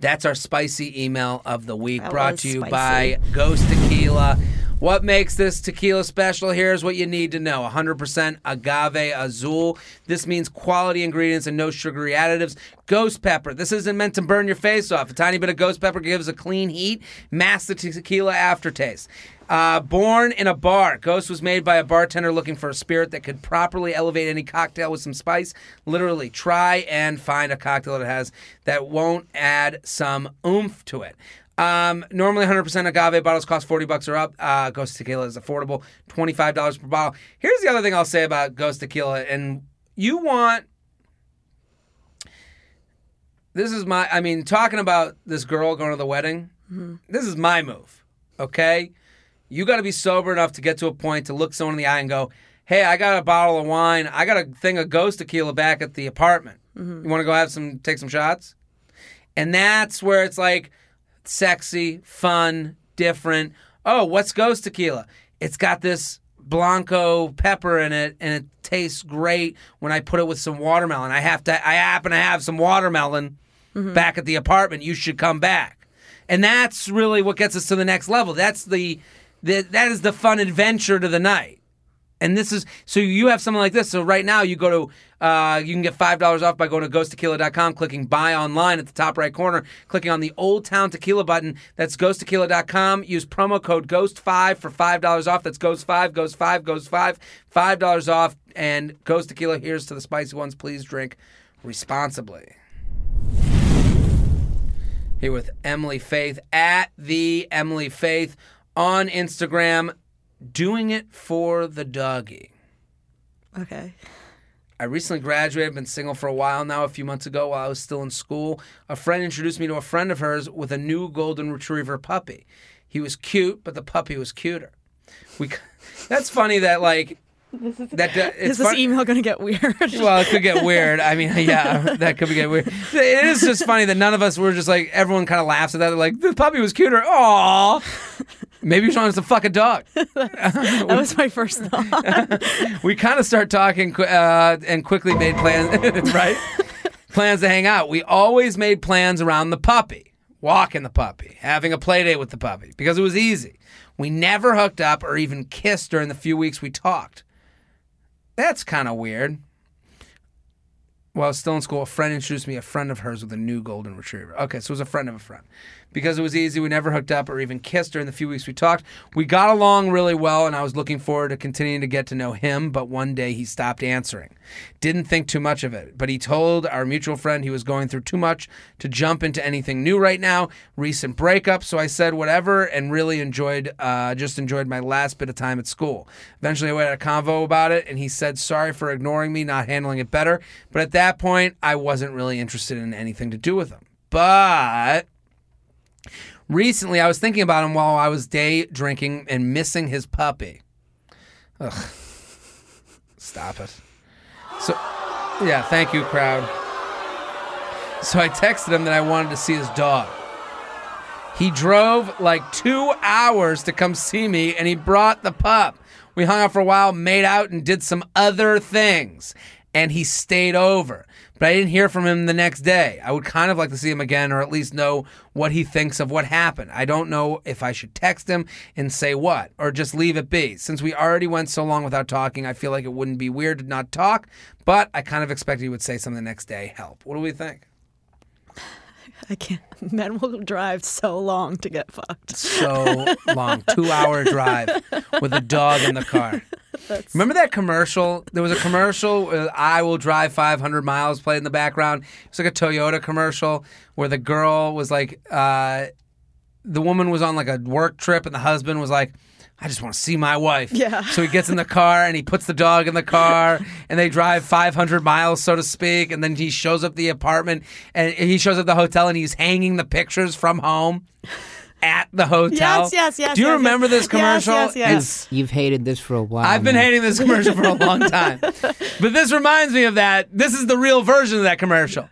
That's our spicy email of the week, that brought to you spicy. by Ghost Tequila. What makes this tequila special? Here's what you need to know. one hundred percent agave azul. This means quality ingredients and no sugary additives. Ghost pepper. This isn't meant to burn your face off. A tiny bit of ghost pepper gives a clean heat. Masks the tequila aftertaste. Uh, born in a bar. Ghost was made by a bartender looking for a spirit that could properly elevate any cocktail with some spice. Literally, try and find a cocktail that has that won't add some oomph to it. Um, normally one hundred percent agave bottles cost forty bucks or up. Uh, Ghost Tequila is affordable, twenty-five dollars per bottle. Here's the other thing I'll say about Ghost Tequila, and you want, this is my, I mean, talking about this girl going to the wedding, mm-hmm. this is my move, okay? You got to be sober enough to get to a point to look someone in the eye and go, hey, I got a bottle of wine, I got a thing of Ghost Tequila back at the apartment. Mm-hmm. You want to go have some, take some shots? And that's where it's like, sexy, fun, different. Oh, what's Ghost Tequila? It's got this Blanco pepper in it, and it tastes great when I put it with some watermelon. I have to. I happen to have some watermelon mm-hmm. back at the apartment. You should come back. And that's really what gets us to the next level. That's the, the that is the fun adventure to the night. And this is, so you have something like this. So right now you go to, uh, you can get five dollars off by going to ghost tequila dot com, clicking buy online at the top right corner, clicking on the Old Town Tequila button. That's ghost tequila dot com. Use promo code ghost five for five dollars off. That's ghost five, ghost five, ghost five, five dollars off. And Ghost Tequila, here's to the spicy ones. Please drink responsibly. Here with Emily Faith, at the Emily Faith on Instagram. Doing it for the doggy. Okay. I recently graduated. I've been single for a while now. A few months ago, while I was still in school, a friend introduced me to a friend of hers with a new golden retriever puppy. He was cute, but the puppy was cuter. We. That's funny that like. This is, that, it's is this fun- email going to get weird? Well, it could get weird. I mean, yeah, that could get weird. It is just funny that none of us were just like, everyone kind of laughs at that. They're like, the puppy was cuter. Aww. Maybe you just wanted to fuck a dog. That was my first thought. We kind of start talking uh, and quickly made plans, right? Plans to hang out. We always made plans around the puppy, walking the puppy, having a play date with the puppy, because it was easy. We never hooked up or even kissed during the few weeks we talked. That's kind of weird. While I was still in school, a friend introduced me, a friend of hers with a new golden retriever. Okay, so it was a friend of a friend. Because it was easy, we never hooked up or even kissed her in the few weeks we talked. We got along really well, and I was looking forward to continuing to get to know him, but one day he stopped answering. Didn't think too much of it, but he told our mutual friend he was going through too much to jump into anything new right now, recent breakup, so I said whatever and really enjoyed, uh, just enjoyed my last bit of time at school. Eventually, I had a convo about it, and he said sorry for ignoring me, not handling it better, but at that point, I wasn't really interested in anything to do with him. But recently, I was thinking about him while I was day drinking and missing his puppy. Ugh. Stop it. So, yeah, thank you, crowd. So I texted him that I wanted to see his dog. He drove like two hours to come see me, and he brought the pup. We hung out for a while, made out, and did some other things. And he stayed over. But I didn't hear from him the next day. I would kind of like to see him again, or at least know what he thinks of what happened. I don't know if I should text him and say what, or just leave it be. Since we already went so long without talking, I feel like it wouldn't be weird to not talk, but I kind of expected he would say something the next day. Help. What do we think? I can't. Men will drive so long to get fucked. So long. Two-hour drive with a dog in the car. That's... Remember that commercial? There was a commercial where I Will Drive five hundred miles played in the background. It's like a Toyota commercial where the girl was like, uh, the woman was on like a work trip and the husband was like, I just want to see my wife. Yeah. So he gets in the car and he puts the dog in the car and they drive five hundred miles, so to speak. And then he shows up the apartment and he shows up the hotel and he's hanging the pictures from home at the hotel. Yes, yes, yes. Do you yes, remember yes. this commercial? Yes, yes, yes. You've, you've hated this for a while. I've been man. hating this commercial for a long time. But this reminds me of that. This is the real version of that commercial.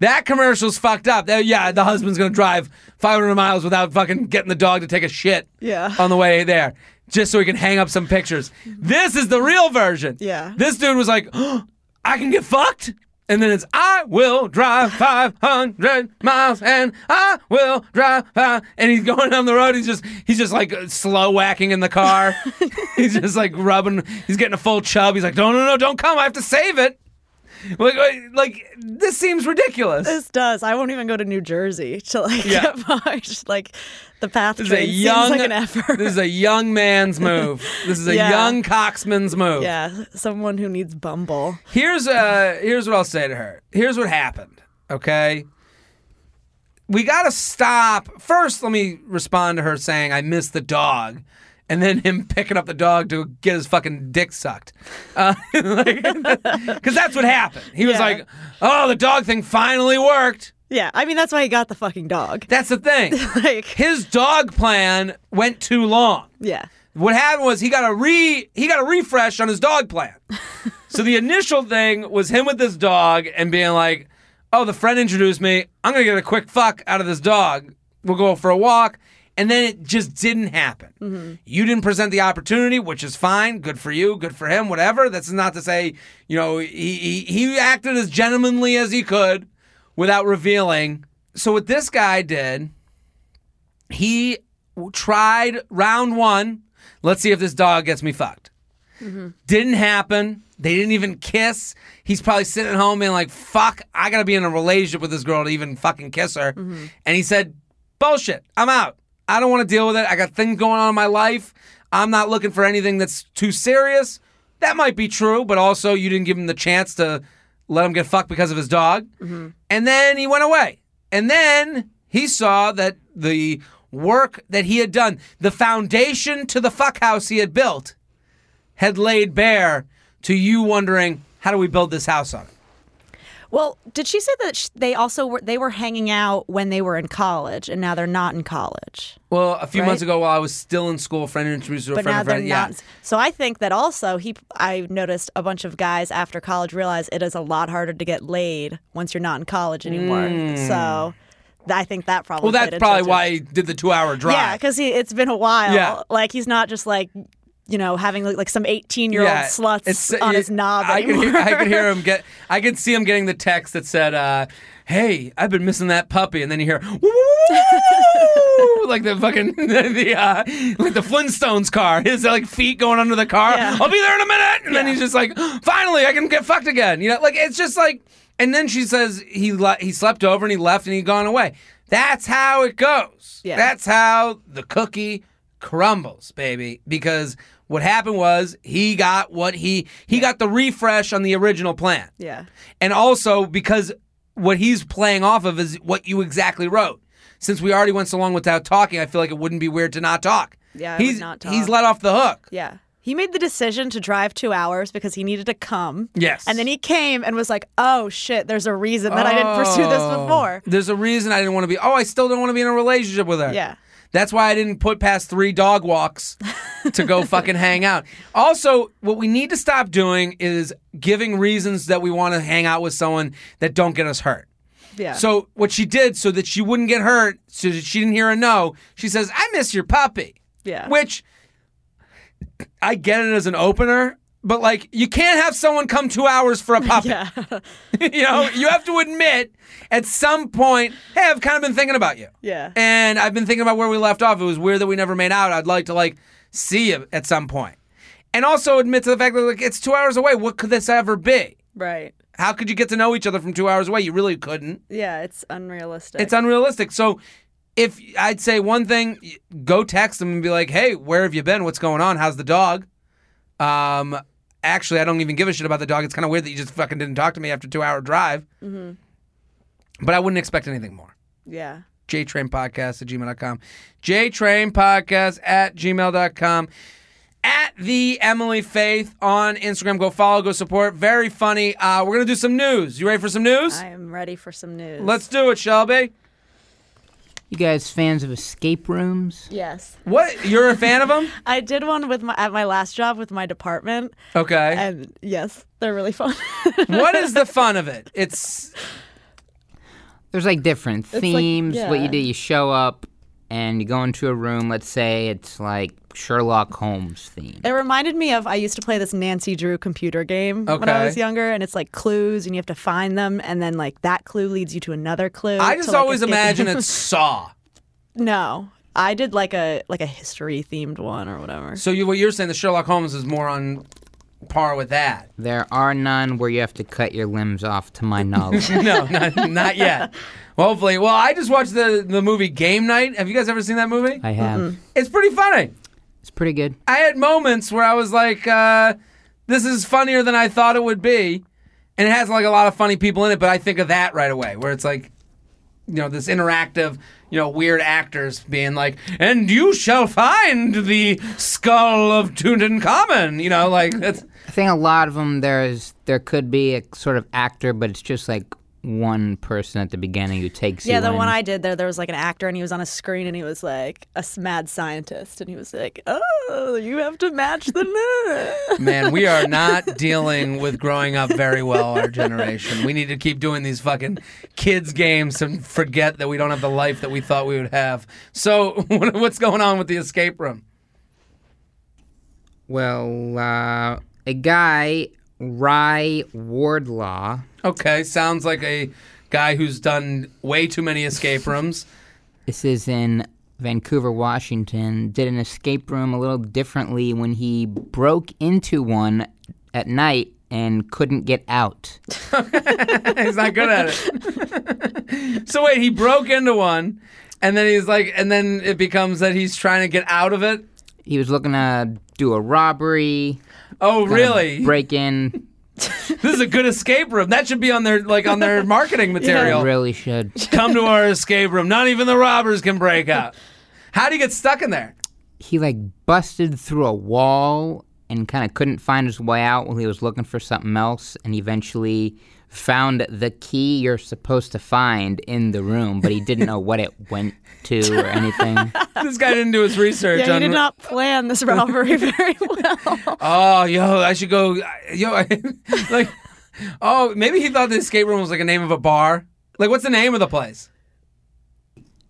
That commercial's fucked up. That, yeah, the husband's going to drive five hundred miles without fucking getting the dog to take a shit yeah. on the way there. just so he can hang up some pictures. This is the real version. Yeah. This dude was like, oh, I can get fucked? And then it's, I will drive five hundred miles and I will drive five. And he's going down the road. He's just, he's just like slow whacking in the car. He's just like rubbing. He's getting a full chub. He's like, no, no, no, don't come. I have to save it. Like, like this seems ridiculous. This does. I won't even go to New Jersey to like yeah. get by. Just like the path this train is a young, seems like an effort. This is a young man's move. This is a yeah. young coxman's move. Yeah, someone who needs Bumble. Here's uh, here's what I'll say to her. Here's what happened. Okay, we gotta stop. First, let me respond to her saying I miss the dog. And then him picking up the dog to get his fucking dick sucked. Because uh, like, that's, that's what happened. He was yeah. like, oh, the dog thing finally worked. Yeah, I mean, that's why he got the fucking dog. That's the thing. Like, his dog plan went too long. Yeah. What happened was he got a re he got a refresh on his dog plan. So the initial thing was him with this dog and being like, oh, the friend introduced me. I'm going to get a quick fuck out of this dog. We'll go for a walk. And then it just didn't happen. Mm-hmm. You didn't present the opportunity, which is fine. Good for you. Good for him. Whatever. That's not to say, you know, he, he, he acted as gentlemanly as he could without revealing. So what this guy did, he tried round one. Let's see if this dog gets me fucked. Mm-hmm. Didn't happen. They didn't even kiss. He's probably sitting at home being like, fuck, I got to be in a relationship with this girl to even fucking kiss her. Mm-hmm. And he said, bullshit. I'm out. I don't want to deal with it. I got things going on in my life. I'm not looking for anything that's too serious. That might be true, but also you didn't give him the chance to let him get fucked because of his dog. Mm-hmm. And then he went away. And then he saw that the work that he had done, the foundation to the fuck house he had built, had laid bare to you wondering, how do we build this house on it? Well, did she say that they also were, they were hanging out when they were in college, and now they're not in college? Well, a few right? months ago, while I was still in school, a friend introduced her to a friend. Now friend they're yeah. not. So I think that also he, I noticed a bunch of guys after college realize it is a lot harder to get laid once you're not in college anymore. Mm. So I think that probably. Well, that's probably why he did the two-hour drive. Yeah, because it's been a while. Yeah. Like he's not just like. You know, having like some eighteen-year-old yeah, sluts on his knob anymore. I could, hear, I could hear him get. I could see him getting the text that said, uh, "Hey, I've been missing that puppy," and then you hear, "Woo!" like the fucking the uh, like the Flintstones car. His like feet going under the car. Yeah. I'll be there in a minute, and yeah. then he's just like, "Finally, I can get fucked again." You know, like it's just like. And then she says he le- he slept over and he left and he'd gone away. That's how it goes. Yeah. That's how the cookie crumbles, baby, because. What happened was he got what he he yeah. got the refresh on the original plan. Yeah. And also because what he's playing off of is what you exactly wrote. Since we already went so long without talking, I feel like it wouldn't be weird to not talk. Yeah, I he's would not talk. He's let off the hook. Yeah. He made the decision to drive two hours because he needed to come. Yes. And then he came and was like, oh, shit, there's a reason that oh, I didn't pursue this before. There's a reason I didn't want to be. Oh, I still don't want to be in a relationship with her. Yeah. That's why I didn't put past three dog walks to go fucking hang out. Also, what we need to stop doing is giving reasons that we want to hang out with someone that don't get us hurt. Yeah. So what she did so that she wouldn't get hurt, so that she didn't hear a no, she says, I miss your puppy. Yeah. Which, I get it as an opener, but like, you can't have someone come two hours for a puppy. Yeah. You know, you have to admit at some point, hey, I've kind of been thinking about you. Yeah. And I've been thinking about where we left off. It was weird that we never made out. I'd like to like see you at some point. And also admit to the fact that like it's two hours away. What could this ever be? Right. How could you get to know each other from two hours away? You really couldn't. Yeah, it's unrealistic. It's unrealistic. So if I'd say one thing, go text them and be like, hey, where have you been? What's going on? How's the dog? Um... Actually, I don't even give a shit about the dog. It's kind of weird that you just fucking didn't talk to me after a two-hour drive. Mm-hmm. But I wouldn't expect anything more. Yeah. J Train Podcast at gmail dot com. J Train Podcast at gmail dot com. At the Emily Faith on Instagram. Go follow, go support. Very funny. Uh, we're going to do some news. You ready for some news? I am ready for some news. Let's do it, Shelby. You guys fans of escape rooms? Yes. What? You're a fan of them? I did one with my, at my last job with my department. Okay. And yes, they're really fun. What is the fun of it? It's There's like different it's themes. Like, yeah. What you do, you show up and you go into a room. Let's say it's like Sherlock Holmes theme. It reminded me of, I used to play this Nancy Drew computer game okay. when I was younger, and it's like clues, and you have to find them, and then like that clue leads you to another clue. I just to, like, always imagine it's Saw. No. I did like a like a history-themed one or whatever. So you, what you're saying, the Sherlock Holmes is more on par with that. There are none where you have to cut your limbs off, to my knowledge. No, not, not yet. Well, hopefully. Well, I just watched the, the movie Game Night. Have you guys ever seen that movie? I have. Mm-mm. It's pretty funny. It's pretty good. I had moments where I was like, uh, this is funnier than I thought it would be. And it has like a lot of funny people in it, but I think of that right away, where it's like, you know, this interactive, you know, weird actors being like, and you shall find the skull of Tutankhamun, you know, like that's... I think a lot of them, there's, there could be a sort of actor, but it's just like one person at the beginning who takes yeah, you Yeah, the in. One I did there, there was like an actor, and he was on a screen, and he was like a mad scientist, and he was like, oh, you have to match the Man, we are not dealing with growing up very well, our generation. We need to keep doing these fucking kids games and forget that we don't have the life that we thought we would have. So what's going on with the escape room? Well, uh, a guy... Rye Wardlaw. Okay, sounds like a guy who's done way too many escape rooms. This is in Vancouver, Washington. Did an escape room a little differently when he broke into one at night and couldn't get out. He's not good at it. So wait, he broke into one, and then he's like, and then it becomes that he's trying to get out of it? He was looking to do a robbery. Oh, really? Break in. This is a good escape room. That should be on their like on their marketing material. Yeah, it really should. Come to our escape room. Not even the robbers can break out. How do you get stuck in there? He like busted through a wall and kind of couldn't find his way out while he was looking for something else, and eventually found the key you're supposed to find in the room, but he didn't know what it went to or anything. This guy didn't do his research. Yeah, he did not plan this robbery very well. Oh, yo, I should go, yo, I, like, oh, maybe he thought the escape room was like a name of a bar. Like, what's the name of the place?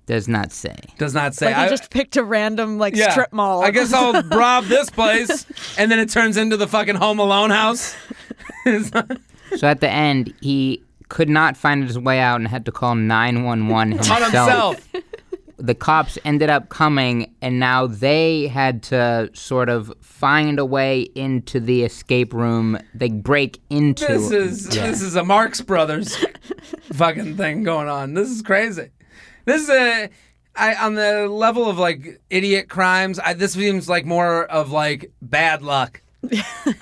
Does not say. Does not say. Like I just picked a random, like, yeah, strip mall. I guess I'll rob this place, and then it turns into the fucking Home Alone house. It's not... So at the end, he could not find his way out and had to call nine one one himself. On himself. The cops ended up coming, and now they had to sort of find a way into the escape room. They break into. This is yeah. this is a Marx Brothers fucking thing going on. This is crazy. This is a I, on the level of like idiot crimes. I, this seems like more of like bad luck.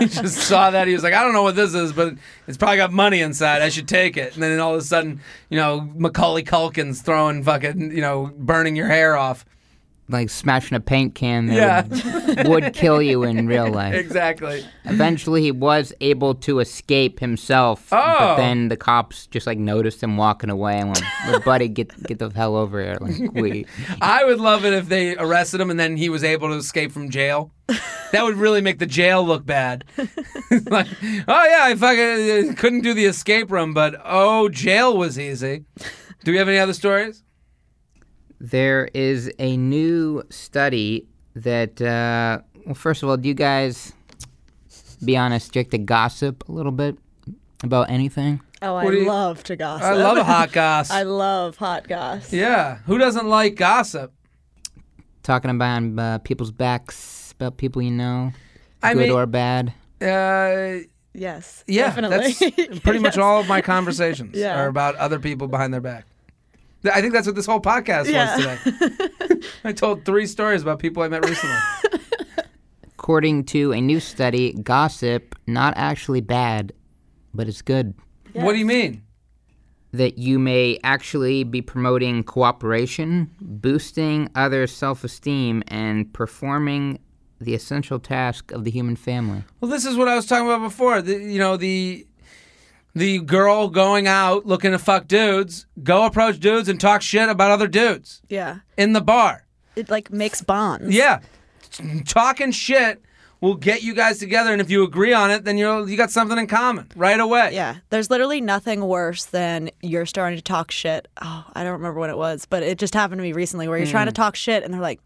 He just saw that. He was like, I don't know what this is, but it's probably got money inside. I should take it. And then all of a sudden, you know, Macaulay Culkin's throwing fucking, you know, burning your hair off. Like smashing a paint can that yeah. would, would kill you in real life. Exactly. Eventually, he was able to escape himself. Oh. But then the cops just, like, noticed him walking away and went, well, buddy, get get the hell over here. Like, we. I would love it if they arrested him and then he was able to escape from jail. That would really make the jail look bad. Like, oh, yeah, I fucking couldn't do the escape room, but, oh, jail was easy. Do we have any other stories? There is a new study that, uh, well, first of all, do you guys, be honest, like to gossip a little bit about anything? Oh, I you, love to gossip. I love hot gossip. I love hot gossip. Yeah. Who doesn't like gossip? Talking about uh, people's backs, about people you know, I good mean, or bad. Uh, yes. Yeah, definitely. That's pretty much yes. all of my conversations yeah. are about other people behind their back. I think that's what this whole podcast yeah. was today. I told three stories about people I met recently. According to a new study, gossip, not actually bad, but it's good. Yes. What do you mean? That you may actually be promoting cooperation, boosting others' self-esteem, and performing the essential task of the human family. Well, this is what I was talking about before. The, you know, the... The girl going out looking to fuck dudes, go approach dudes and talk shit about other dudes. Yeah. In the bar. It, like, makes bonds. Yeah. Talking shit will get you guys together, and if you agree on it, then you're, you got something in common right away. Yeah. There's literally nothing worse than you're starting to talk shit. Oh, I don't remember what it was, but it just happened to me recently where you're mm. trying to talk shit, and they're like...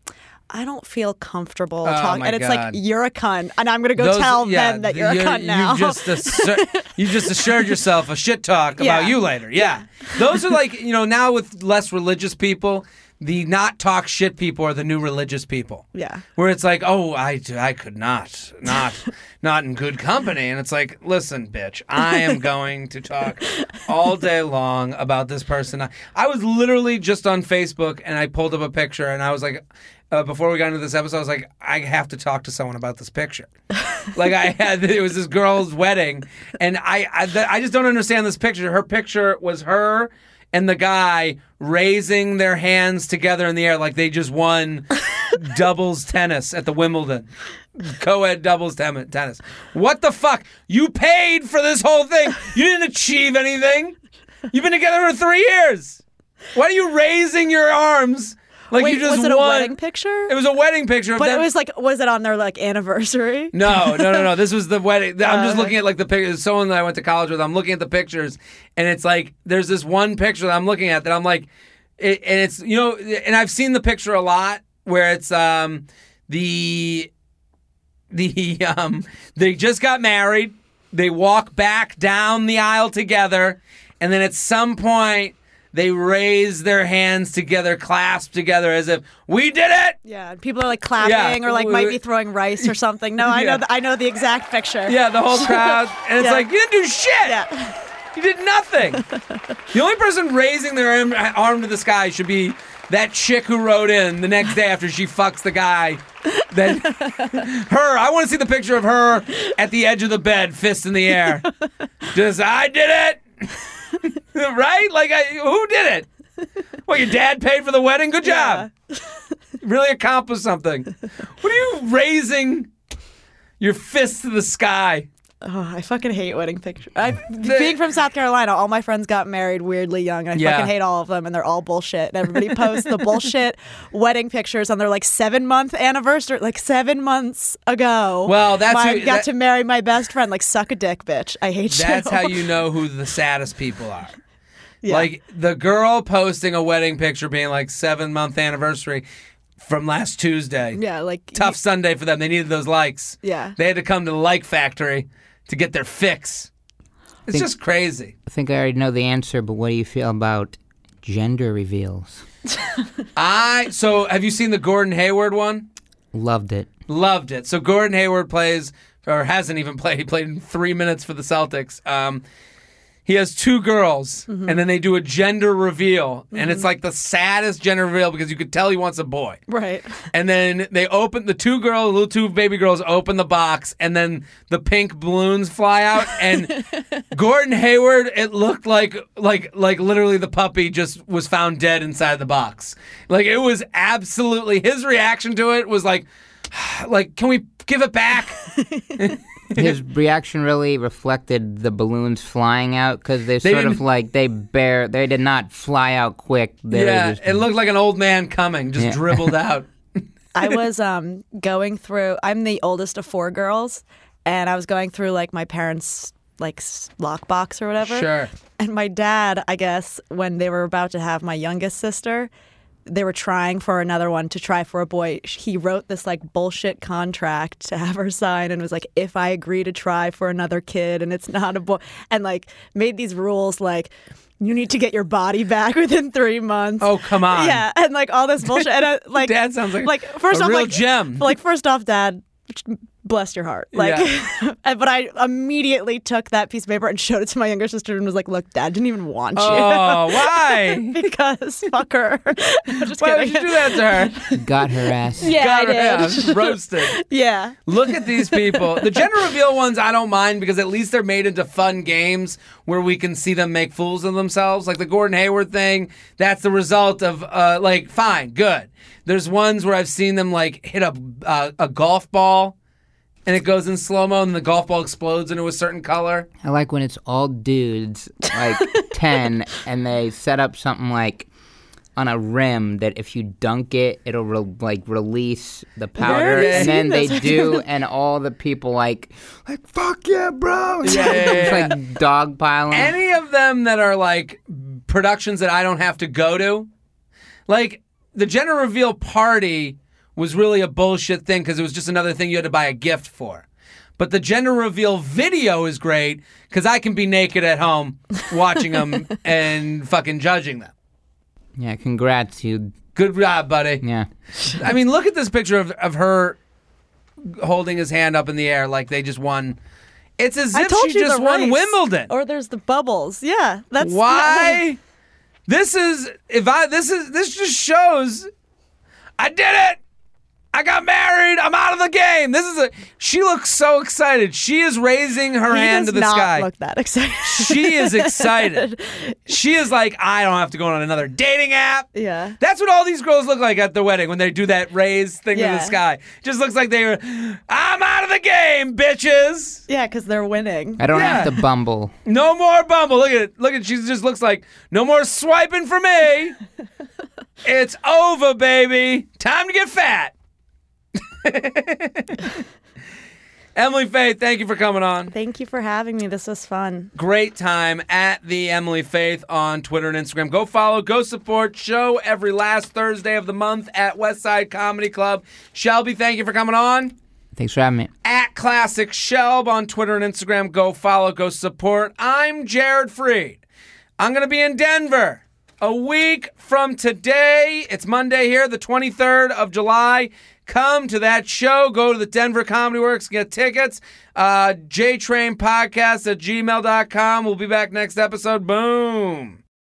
I don't feel comfortable oh talking. And it's God. like, you're a cunt. And I'm going to go Those, tell yeah, them that you're, you're a cunt now. You just, asser- you just assured yourself a shit talk yeah. about you later. Yeah. yeah. Those are like, you know, now with less religious people, the not talk shit people are the new religious people. Yeah. Where it's like, oh, I, I could not, not, not in good company. And it's like, listen, bitch, I am going to talk all day long about this person. I, I was literally just on Facebook and I pulled up a picture and I was like... Uh, before we got into this episode, I was like, I have to talk to someone about this picture. Like I had, it was this girl's wedding, and I, I, th- I just don't understand this picture. Her picture was her and the guy raising their hands together in the air like they just won doubles tennis at the Wimbledon. Co-ed doubles tem- tennis. What the fuck? You paid for this whole thing. You didn't achieve anything. You've been together for three years. Why are you raising your arms? Like Wait, you just was it won. a wedding picture? It was a wedding picture. Of but them. It was like, was it on their like anniversary? No, no, no, no. This was the wedding. I'm uh, just looking at like the pictures. Someone that I went to college with, I'm looking at the pictures, and it's like, there's this one picture that I'm looking at that I'm like, it, and it's, you know, and I've seen the picture a lot where it's um the, the, um they just got married. They walk back down the aisle together, and then at some point, they raise their hands together, clasp together as if, we did it! Yeah, and people are like clapping yeah. or like might be throwing rice or something. No, I yeah. know th- I know the exact picture. Yeah, the whole crowd. And it's yeah. like, you didn't do shit! Yeah. You did nothing! The only person raising their arm, arm to the sky should be that chick who wrote in the next day after she fucks the guy. That her, I want to see the picture of her at the edge of the bed, fist in the air. Just, I did it! Right? Like, I, who did it? Well, your dad paid for the wedding? Good job. Yeah. Really accomplished something. What are you raising your fist to the sky? Oh, I fucking hate wedding pictures. I, the, being from South Carolina, all my friends got married weirdly young. I yeah. fucking hate all of them, and they're all bullshit. And everybody posts the bullshit wedding pictures on their like seven month anniversary, like seven months ago. Well, that's I got that, to marry my best friend. Like, suck a dick, bitch. I hate you. That's how you know who the saddest people are. Yeah. Like the girl posting a wedding picture, being like seven month anniversary. From last Tuesday. Yeah, like... Tough you, Sunday for them. They needed those likes. Yeah. They had to come to the like factory to get their fix. It's think, just crazy. I think I already know the answer, but what do you feel about gender reveals? I... So, have you seen the Gordon Hayward one? Loved it. Loved it. So, Gordon Hayward plays, or hasn't even played, he played in three minutes for the Celtics. Um... He has two girls, mm-hmm. and then they do a gender reveal, mm-hmm. and it's like the saddest gender reveal because you could tell he wants a boy. Right. And then they open, the two girls, the little two baby girls open the box, and then the pink balloons fly out, and Gordon Hayward, it looked like, like, like literally the puppy just was found dead inside the box. Like, it was absolutely, his reaction to it was like, like, can we give it back? His reaction really reflected the balloons flying out because they, they sort of like they bare they did not fly out quick. They yeah, just, it looked like an old man coming, just yeah. dribbled out. I was um, going through. I'm the oldest of four girls, and I was going through like my parents' like lockbox or whatever. Sure. And my dad, I guess, when they were about to have my youngest sister, they were trying for another one to try for a boy. He wrote this like bullshit contract to have her sign and was like, if I agree to try for another kid and it's not a boy, and like made these rules like, you need to get your body back within three months. Oh, come on. Yeah, and like all this bullshit. And, uh, like, Dad sounds like, like first a off, real like, gem. Like, first off, Dad, bless your heart. Like, yeah. But I immediately took that piece of paper and showed it to my younger sister and was like, look, Dad didn't even want you. Oh, why? Because fuck her. No, just why kidding. Would you do that to her? Got her ass. Yeah, Got I her did. ass. Roasted. Yeah. Look at these people. The gender reveal ones I don't mind because at least they're made into fun games where we can see them make fools of themselves. Like the Gordon Hayward thing, that's the result of, uh, like, fine, good. There's ones where I've seen them, like, hit a, uh, a golf ball. And it goes in slow-mo, and the golf ball explodes into a certain color. I like when it's all dudes, like ten, and they set up something like on a rim that if you dunk it, it'll re- like release the powder, and then they do, and all the people like, like fuck yeah, bro! Yeah, yeah, yeah, yeah. It's like dogpiling. Any of them that are like productions that I don't have to go to, like the gender reveal party was really a bullshit thing because it was just another thing you had to buy a gift for. But the gender reveal video is great because I can be naked at home watching them and fucking judging them. Yeah, congrats, you. Good job, buddy. Yeah. I mean, look at this picture of, of her holding his hand up in the air like they just won. It's as if she just won Wimbledon. Or there's the bubbles. Yeah. That's why. This is if I this is this just shows I did it. I got married. I'm out of the game. This is a. She looks so excited. She is raising her he hand to the sky. Does not look that excited. She is excited. She is like, I don't have to go on another dating app. Yeah. That's what all these girls look like at their wedding when they do that raise thing yeah. to the sky. Just looks like they were. I'm out of the game, bitches. Yeah, because they're winning. I don't yeah. have to Bumble. No more Bumble. Look at it. Look at. She just looks like no more swiping for me. It's over, baby. Time to get fat. Emily Faith, thank you for coming on. Thank you for having me. This was fun. Great time at the Emily Faith on Twitter and Instagram. Go follow, go support. Show every last Thursday of the month at Westside Comedy Club. Shelby, thank you for coming on. Thanks for having me. At Classic Shelb on Twitter and Instagram. Go follow, go support. I'm Jared Freid. I'm going to be in Denver a week from today. It's Monday here, the twenty-third of July. Come to that show. Go to the Denver Comedy Works. Get tickets. Uh, J Train Podcast at gmail dot com. We'll be back next episode. Boom.